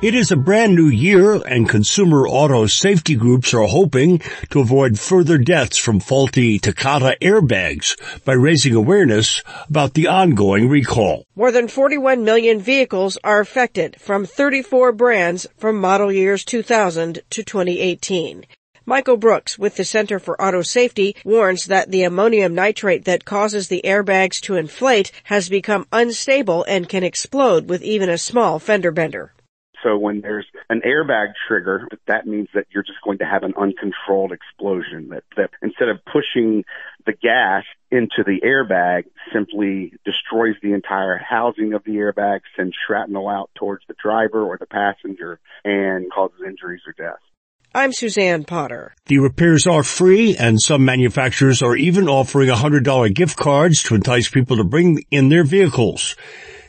It is a brand new year, and consumer auto safety groups are hoping to avoid further deaths from faulty Takata airbags by raising awareness about the ongoing recall. More than 41 million vehicles are affected from 34 brands from model years 2000 to 2018. Michael Brooks with the Center for Auto Safety warns that the ammonium nitrate that causes the airbags to inflate has become unstable and can explode with even a small fender bender. So when there's an airbag trigger, that means that you're just going to have an uncontrolled explosion. That instead of pushing the gas into the airbag, simply destroys the entire housing of the airbag, sends shrapnel out towards the driver or the passenger, and causes injuries or death. I'm Suzanne Potter. The repairs are free, and some manufacturers are even offering $100 gift cards to entice people to bring in their vehicles.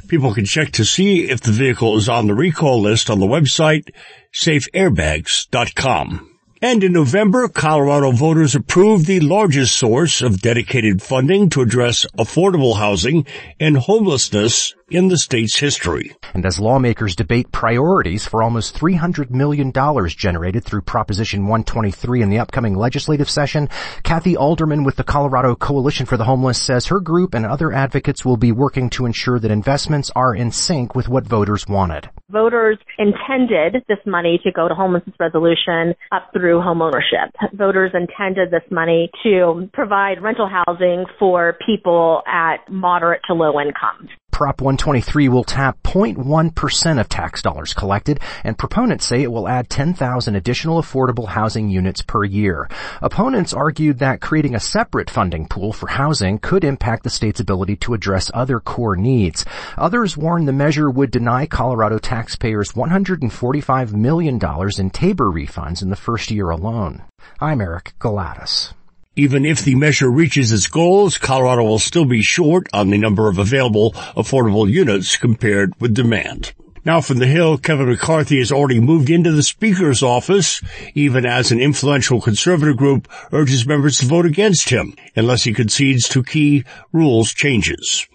People can check to see if the vehicle is on the recall list on the website safeairbags.com. And in November, Colorado voters approved the largest source of dedicated funding to address affordable housing and homelessness in the state's history. And as lawmakers debate priorities for almost $300 million generated through Proposition 123 in the upcoming legislative session, Kathy Alderman with the Colorado Coalition for the Homeless says her group and other advocates will be working to ensure that investments are in sync with what voters wanted. Voters intended this money to go to homelessness resolution up through homeownership. Voters intended this money to provide rental housing for people at moderate to low income. Prop 123 will tap 0.1% of tax dollars collected, and proponents say it will add 10,000 additional affordable housing units per year. Opponents argued that creating a separate funding pool for housing could impact the state's ability to address other core needs. Others warned the measure would deny Colorado taxpayers $145 million in Tabor refunds in the first year alone. I'm Eric Galatis. Even if the measure reaches its goals, Colorado will still be short on the number of available affordable units compared with demand. Now from the Hill, Kevin McCarthy has already moved into the Speaker's office, even as an influential conservative group urges members to vote against him, unless he concedes to key rules changes.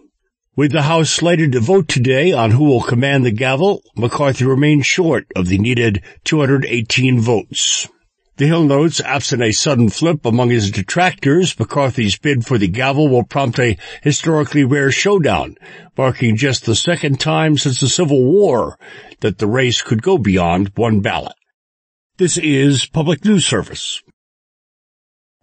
With the House slated to vote today on who will command the gavel, McCarthy remains short of the needed 218 votes. The Hill notes, absent a sudden flip among his detractors, McCarthy's bid for the gavel will prompt a historically rare showdown, marking just the second time since the Civil War that the race could go beyond one ballot. This is Public News Service.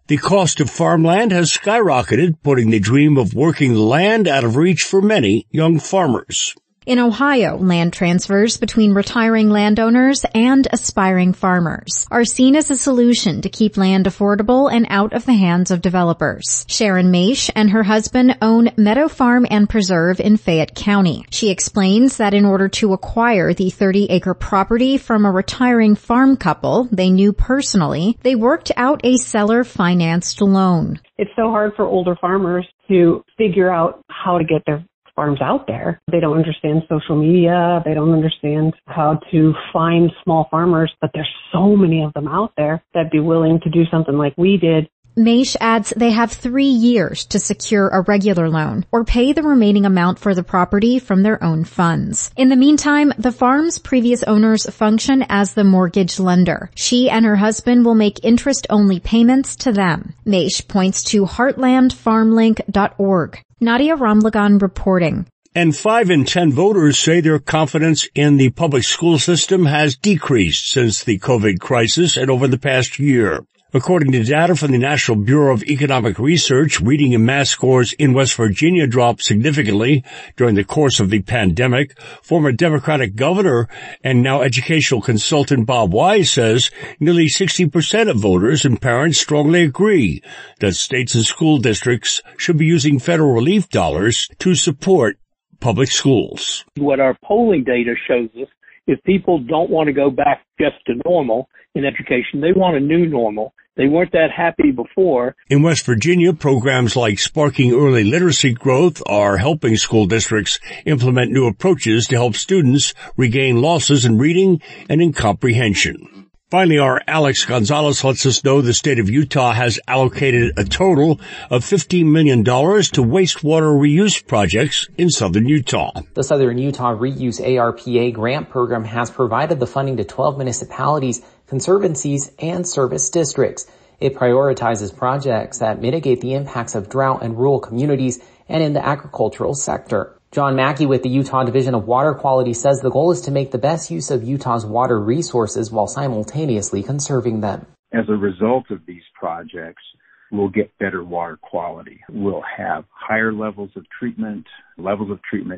The cost of farmland has skyrocketed, putting the dream of working the land out of reach for many young farmers. In Ohio, land transfers between retiring landowners and aspiring farmers are seen as a solution to keep land affordable and out of the hands of developers. Sharon Maish and her husband own Meadow Farm and Preserve in Fayette County. She explains that in order to acquire the 30-acre property from a retiring farm couple they knew personally, they worked out a seller-financed loan. It's so hard for older farmers to figure out how to get their farms out there. They don't understand social media. They don't understand how to find small farmers, but there's so many of them out there that'd be willing to do something like we did. Maish adds they have 3 years to secure a regular loan or pay the remaining amount for the property from their own funds. In the meantime, the farm's previous owners function as the mortgage lender. She and her husband will make interest-only payments to them. Maish points to heartlandfarmlink.org. Nadia Ramlagan reporting. And 5 in 10 voters say their confidence in the public school system has decreased since the COVID crisis and over the past year. According to data from the National Bureau of Economic Research, reading and math scores in West Virginia dropped significantly during the course of the pandemic. Former Democratic governor and now educational consultant Bob Wise says nearly 60% of voters and parents strongly agree that states and school districts should be using federal relief dollars to support public schools. What our polling data shows us is people don't want to go back just to normal in education. They want a new normal. They weren't that happy before. In West Virginia, programs like Sparking Early Literacy Growth are helping school districts implement new approaches to help students regain losses in reading and in comprehension. Finally, our Alex Gonzalez lets us know the state of Utah has allocated a total of $15 million to wastewater reuse projects in southern Utah. The Southern Utah Reuse ARPA grant program has provided the funding to 12 municipalities, conservancies, and service districts. It prioritizes projects that mitigate the impacts of drought in rural communities and in the agricultural sector. John Mackey with the Utah Division of Water Quality says the goal is to make the best use of Utah's water resources while simultaneously conserving them. As a result of these projects, we'll get better water quality. We'll have higher levels of treatment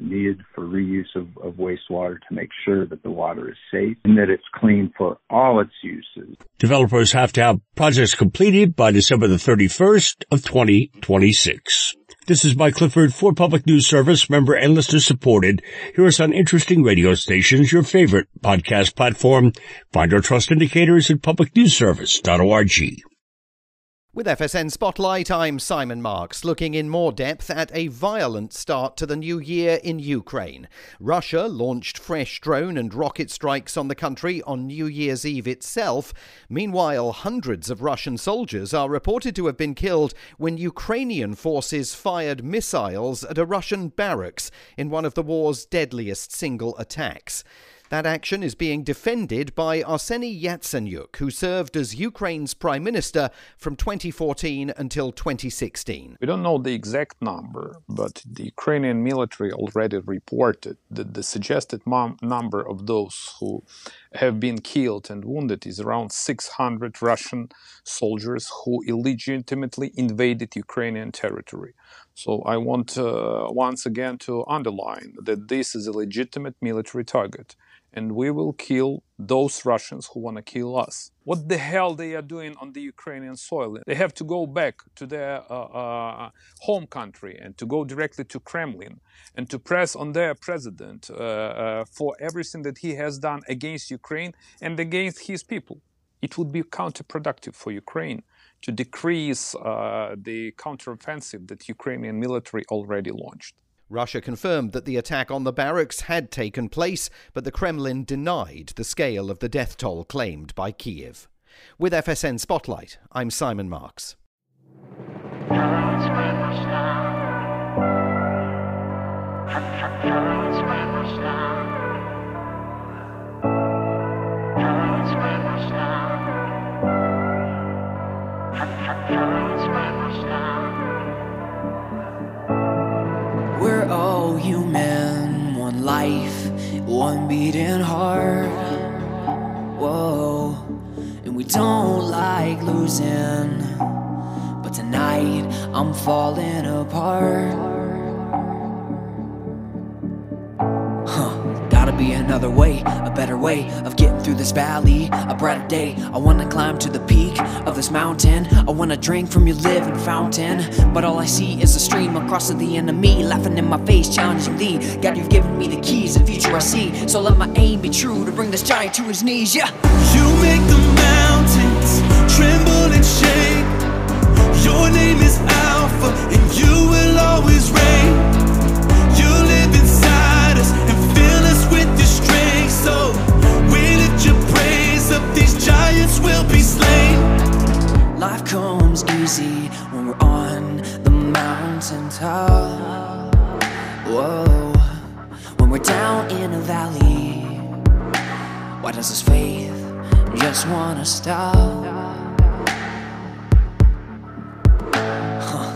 needed for reuse of wastewater to make sure that the water is safe and that it's clean for all its uses. Developers have to have projects completed by December the 31st of 2026. This is Mike Clifford for Public News Service, member and listener supported. Hear us on interesting radio stations, your favorite podcast platform. Find our trust indicators at publicnewservice.org. With FSN Spotlight, I'm Simon Marks, looking in more depth at a violent start to the new year in Ukraine. Russia launched fresh drone and rocket strikes on the country on New Year's Eve itself. Meanwhile, hundreds of Russian soldiers are reported to have been killed when Ukrainian forces fired missiles at a Russian barracks in one of the war's deadliest single attacks. That action is being defended by Arseniy Yatsenyuk, who served as Ukraine's prime minister from 2014 until 2016. We don't know the exact number, but the Ukrainian military already reported that the suggested number of those who have been killed and wounded is around 600 Russian soldiers who illegitimately invaded Ukrainian territory. So I want once again to underline that this is a legitimate military target, and we will kill those Russians who want to kill us. What the hell they are doing on the Ukrainian soil? They have to go back to their home country and to go directly to Kremlin and to press on their president for everything that he has done against Ukraine and against his people. It would be counterproductive for Ukraine to decrease the counteroffensive that Ukrainian military already launched. Russia confirmed that the attack on the barracks had taken place, but the Kremlin denied the scale of the death toll claimed by Kiev. With FSN Spotlight, I'm Simon Marks. We're all human, one life, one beating heart. Whoa, and we don't like losing, but tonight I'm falling apart. Gotta be another way, a better way of getting through this valley, a brighter day. I wanna climb to the peak of this mountain. I wanna drink from your living fountain, but all I see is a stream across to the enemy, laughing in my face, challenging thee. God, you've given me the keys, the future I see, so let my aim be true to bring this giant to his knees. Yeah, you make the mountains tremble and shake. Your name is Alpha and you will always reign. You live inside us and fill us with your strength, so we lift your praise up, these giants will be slain. Life comes easy. crazy when we're on the mountaintop. Whoa, when we're down in a valley, why does this faith just wanna stop?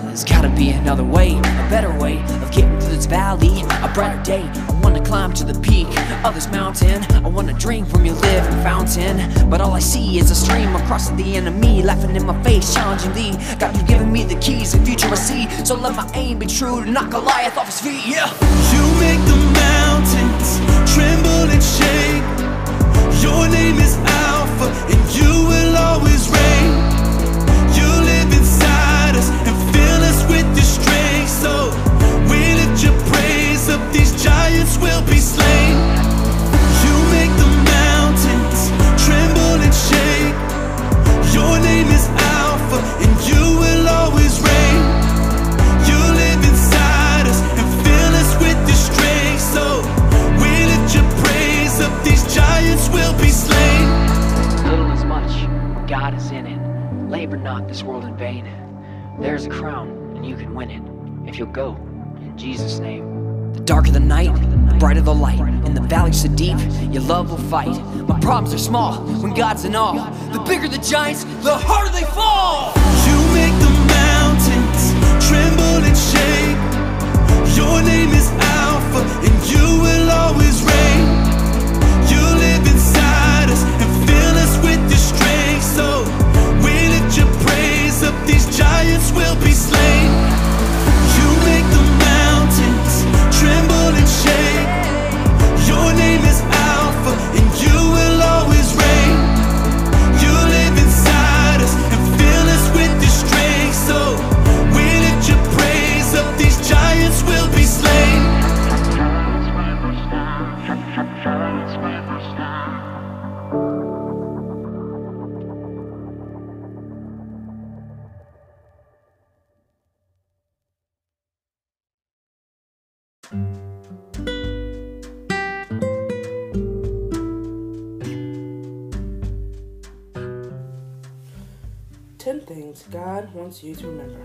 There's gotta be another way, a better way of getting through this valley, a brighter day. I wanna climb to the peak of this mountain, I wanna drink from your living fountain, but all I see is a stream across the enemy, laughing in my face, challenging thee. God, you've given me the keys, the future I see, so let my aim be true to knock Goliath off his feet. Yeah. You make the mountains tremble and shake. Your name is Alpha, and you will always reign. You live inside us and fill us with your strength. So we lift your praise up, these giants will be slain. You make the mountains tremble and shake. Your name is Alpha, and you will always reign. You live inside us and fill us with your strength. So we lift your praise up, these giants will be slain. Little is much, but God is in it. Labor not this world in vain. There's a crown, and you can win it if you'll go in Jesus' name. The darker the night, the brighter the light. In the valley so deep, your love will fight. My problems are small when God's in all. The bigger the giants, the harder they fall. You make the mountains tremble and shake. Your name is Alpha, and you will always reign. So we lift your praise up, these giants will be slain. You make the mountains tremble and shake. Your name is Alpha, and you will always reign. You live inside us and fill us with your strength. So we lift your praise up, these giants will be slain. God wants you to remember.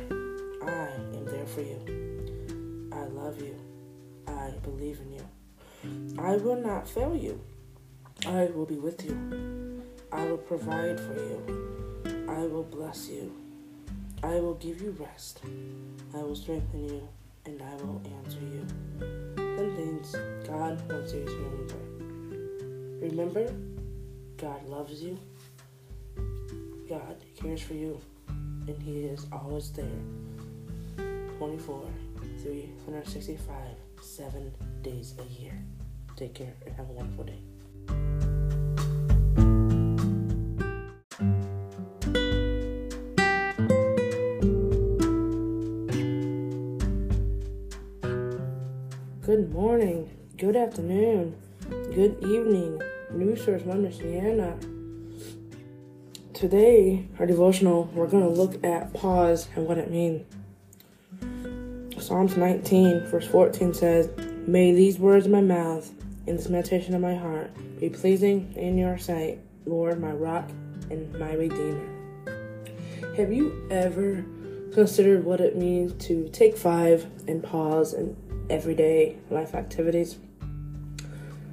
I am there for you. I love you. I believe in you. I will not fail you. I will be with you. I will provide for you. I will bless you. I will give you rest. I will strengthen you, and I will answer you. 10 things God wants you to remember. Remember, God loves you. God cares for you. And he is always there, 24, 365, 7 days a year. Take care and have a wonderful day. Good morning, good afternoon, good evening, News Source 1, Michiana. Today, our devotional, we're going to look at pause and what it means. Psalms 19, verse 14 says, May these words of my mouth and this meditation of my heart be pleasing in your sight, Lord, my rock and my redeemer. Have you ever considered what it means to take 5 and pause in everyday life activities?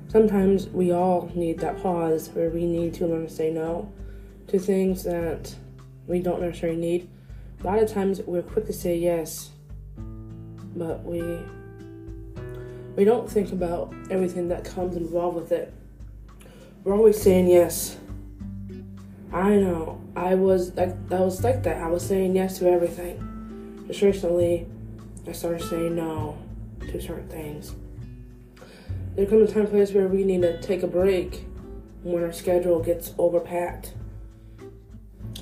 Sometimes we all need that pause where we need to learn to say no to things that we don't necessarily need. A lot of times we're quick to say yes, but we don't think about everything that comes involved with it. We're always saying yes. I know, I was like that. I was saying yes to everything. Just recently, I started saying no to certain things. There comes a time and place where we need to take a break when our schedule gets overpacked.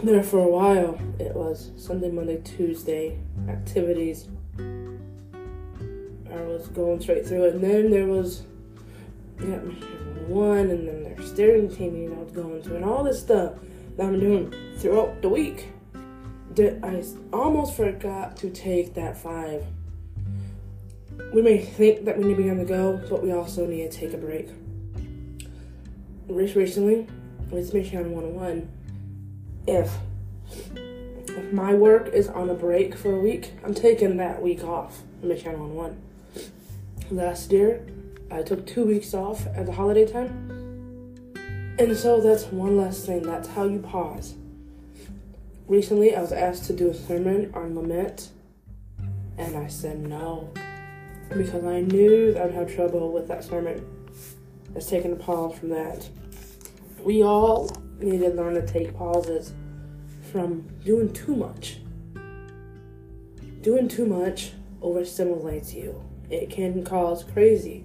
There for a while, it was Sunday, Monday, Tuesday activities. I was going straight through it, and then there was one, and then their steering team meeting I was going to, and all this stuff that I'm doing throughout the week. I almost forgot to take that 5. We may think that we need to be on the go, but we also need to take a break. Recently, with Michiana 101, if if my work is on a break for a week, I'm taking that week off. I'm at Channel 1. Last year, I took 2 weeks off at the holiday time. And so that's one last thing. That's how you pause. Recently, I was asked to do a sermon on lament, and I said no, because I knew that I would have trouble with that sermon. It's taking a pause from that. We all need to learn to take pauses from doing too much. Doing too much overstimulates you. It can cause crazy.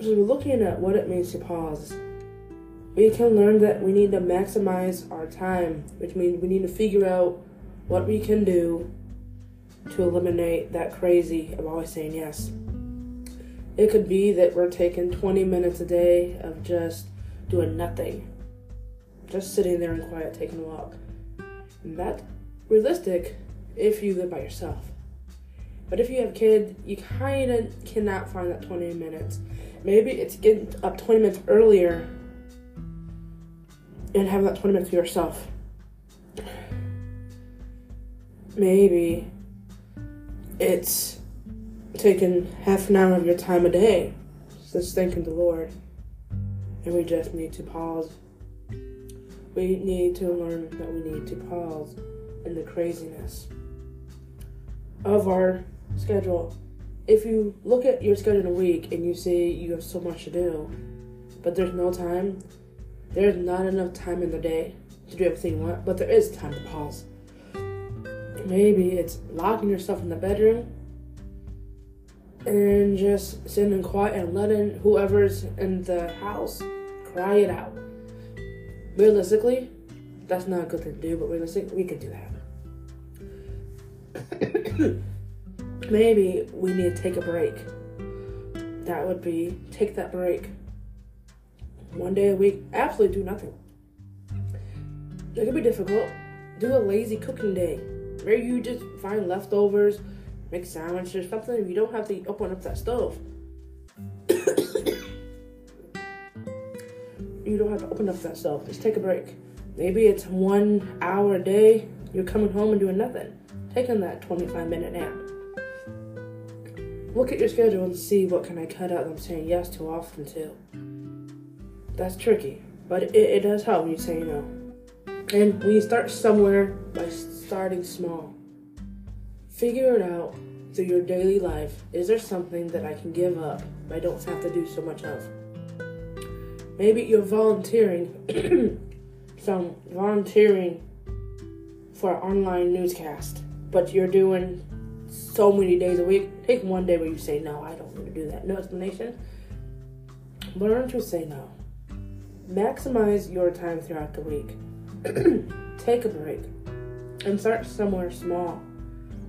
So we're looking at what it means to pause. We can learn that we need to maximize our time, which means we need to figure out what we can do to eliminate that crazy of always saying yes. It could be that we're taking 20 minutes a day of just doing nothing, just sitting there in quiet, taking a walk. And that's realistic if you live by yourself. But if you have kids, you kind of cannot find that 20 minutes. Maybe it's getting up 20 minutes earlier and having that 20 minutes to yourself. Maybe it's taking half an hour of your time a day, just thanking the Lord. And we just need to pause. We need to learn that we need to pause in the craziness of our schedule. If you look at your schedule in a week and you see you have so much to do, but there's no time, there's not enough time in the day to do everything you want, but there is time to pause. Maybe it's locking yourself in the bedroom and just sitting in quiet and letting whoever's in the house cry it out. Realistically, that's not a good thing to do, but realistically, we can do that. Maybe we need to take a break. That would be take that break. One day a week, absolutely do nothing. It could be difficult. Do a lazy cooking day where you just find leftovers, make sandwiches or something. You don't have to open up that stove. You don't have to open up that stove. Just take a break. Maybe it's 1 hour a day. You're coming home and doing nothing. Taking that 25-minute nap. Look at your schedule and see what can I cut out that I'm saying yes too often to. That's tricky, but it does help when you say no. And we start somewhere by starting small. Figure it out through your daily life. Is there something that I can give up but I don't have to do so much of? Maybe you're volunteering for an online newscast, but you're doing so many days a week. Take one day where you say no, I don't want to do that. No explanation. Learn to say no. Maximize your time throughout the week. Take a break and start somewhere small.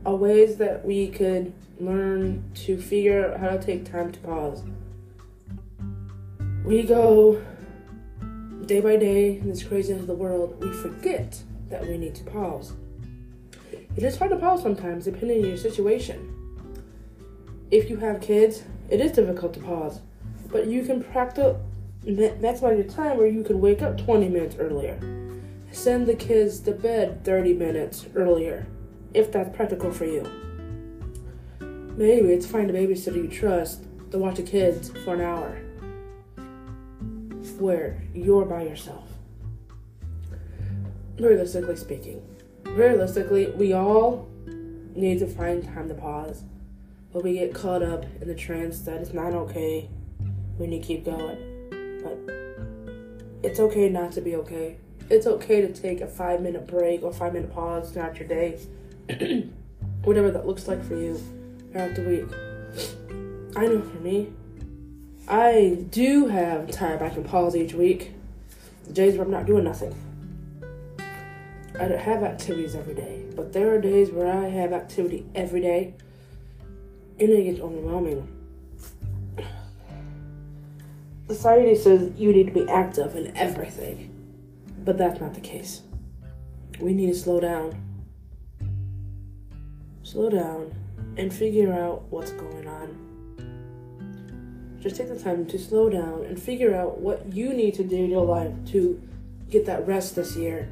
Are ways that we could learn to figure out how to take time to pause. We go day by day in this craziness of the world. We forget that we need to pause. It is hard to pause sometimes, depending on your situation. If you have kids, it is difficult to pause, but you can practice maximize your time where you can wake up 20 minutes earlier, send the kids to bed 30 minutes earlier, if that's practical for you. Maybe it's find a babysitter you trust to watch the kids for an hour, where you're by yourself. Realistically speaking. Realistically, we all need to find time to pause, but we get caught up in the trance that it's not okay when you keep going. But it's okay not to be okay. It's okay to take a 5-minute break or 5-minute pause throughout your day, whatever that looks like for you throughout the week. I know for me, I do have time I can pause each week. The days where I'm not doing nothing. I don't have activities every day, but there are days where I have activity every day, and it gets overwhelming. Society says you need to be active in everything, but that's not the case. We need to slow down. Slow down and figure out what's going on. Just take the time to slow down and figure out what you need to do in your life to get that rest this year.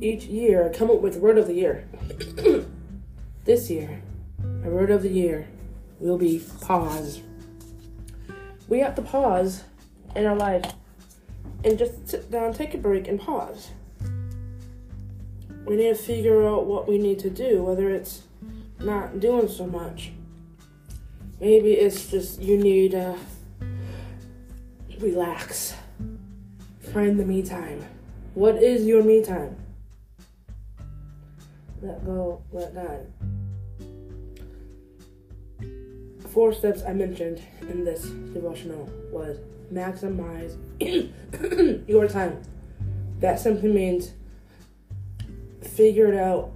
each year, I come up with word of the year. This year, our word of the year will be pause. We have to pause in our life and just sit down, take a break, and pause. We need to figure out what we need to do, whether it's not doing so much. Maybe it's just you need to relax. Find the me time. What is your me time? Let go, let God. 4 steps I mentioned in this devotional was maximize your time. That simply means figure it out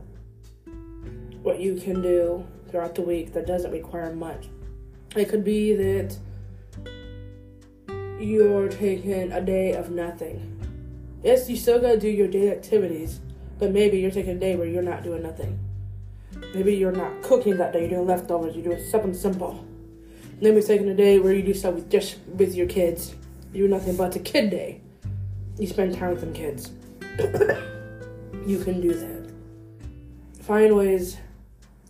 what you can do throughout the week that doesn't require much. It could be that you're taking a day of nothing. Yes, you still gotta do your day activities, but maybe you're taking a day where you're not doing nothing. Maybe you're not cooking that day, you're doing leftovers, you're doing something simple. Maybe it's taking a day where you do stuff with just with your kids. You do nothing but it's a kid day. You spend time with them kids. You can do that. Find ways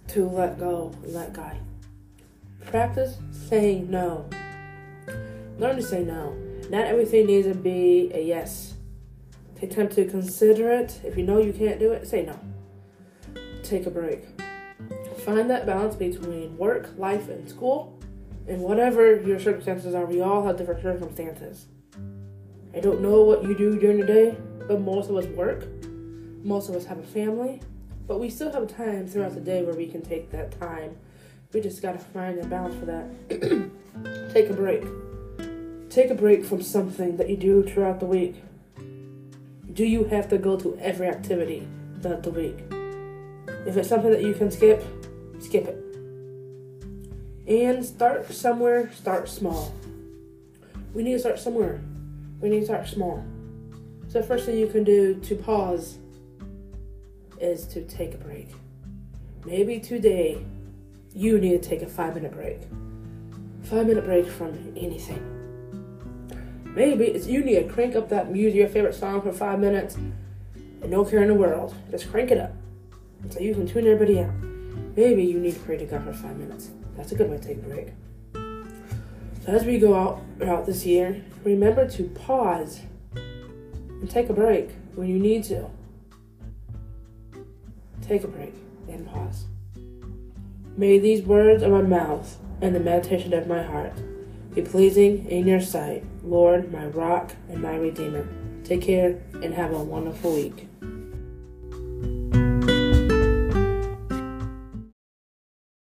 to let go, let God. Practice saying no. Learn to say no. Not everything needs to be a yes. Take time to consider it. If you know you can't do it, say no. Take a break. Find that balance between work, life, and school, and whatever your circumstances are. We all have different circumstances. I don't know what you do during the day, but most of us work. Most of us have a family, but we still have time throughout the day where we can take that time. We just gotta find a balance for that. Take a break. Take a break from something that you do throughout the week. Do you have to go to every activity throughout the week? If it's something that you can skip, skip it. And start somewhere, start small. We need to start somewhere. We need to start small. So the first thing you can do to pause is to take a break. Maybe today you need to take a 5-minute break. 5-minute break from anything. Maybe it's you need to crank up that music, your favorite song for 5 minutes, and no care in the world. Just crank it up so you can tune everybody out. Maybe you need to pray to God for 5 minutes. That's a good way to take a break. So as we go out throughout this year, remember to pause and take a break when you need to. Take a break and pause. May these words of my mouth and the meditation of my heart be pleasing in your sight, Lord, my rock and my redeemer. Take care and have a wonderful week.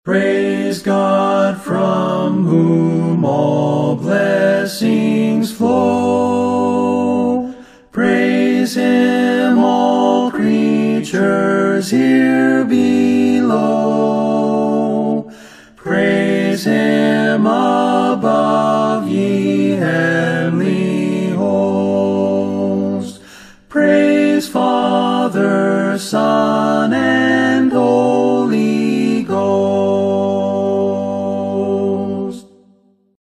Praise God from whom all blessings flow. Praise Him, all creatures here below. Praise Him above, ye heavenly hosts. Praise Father, Son, and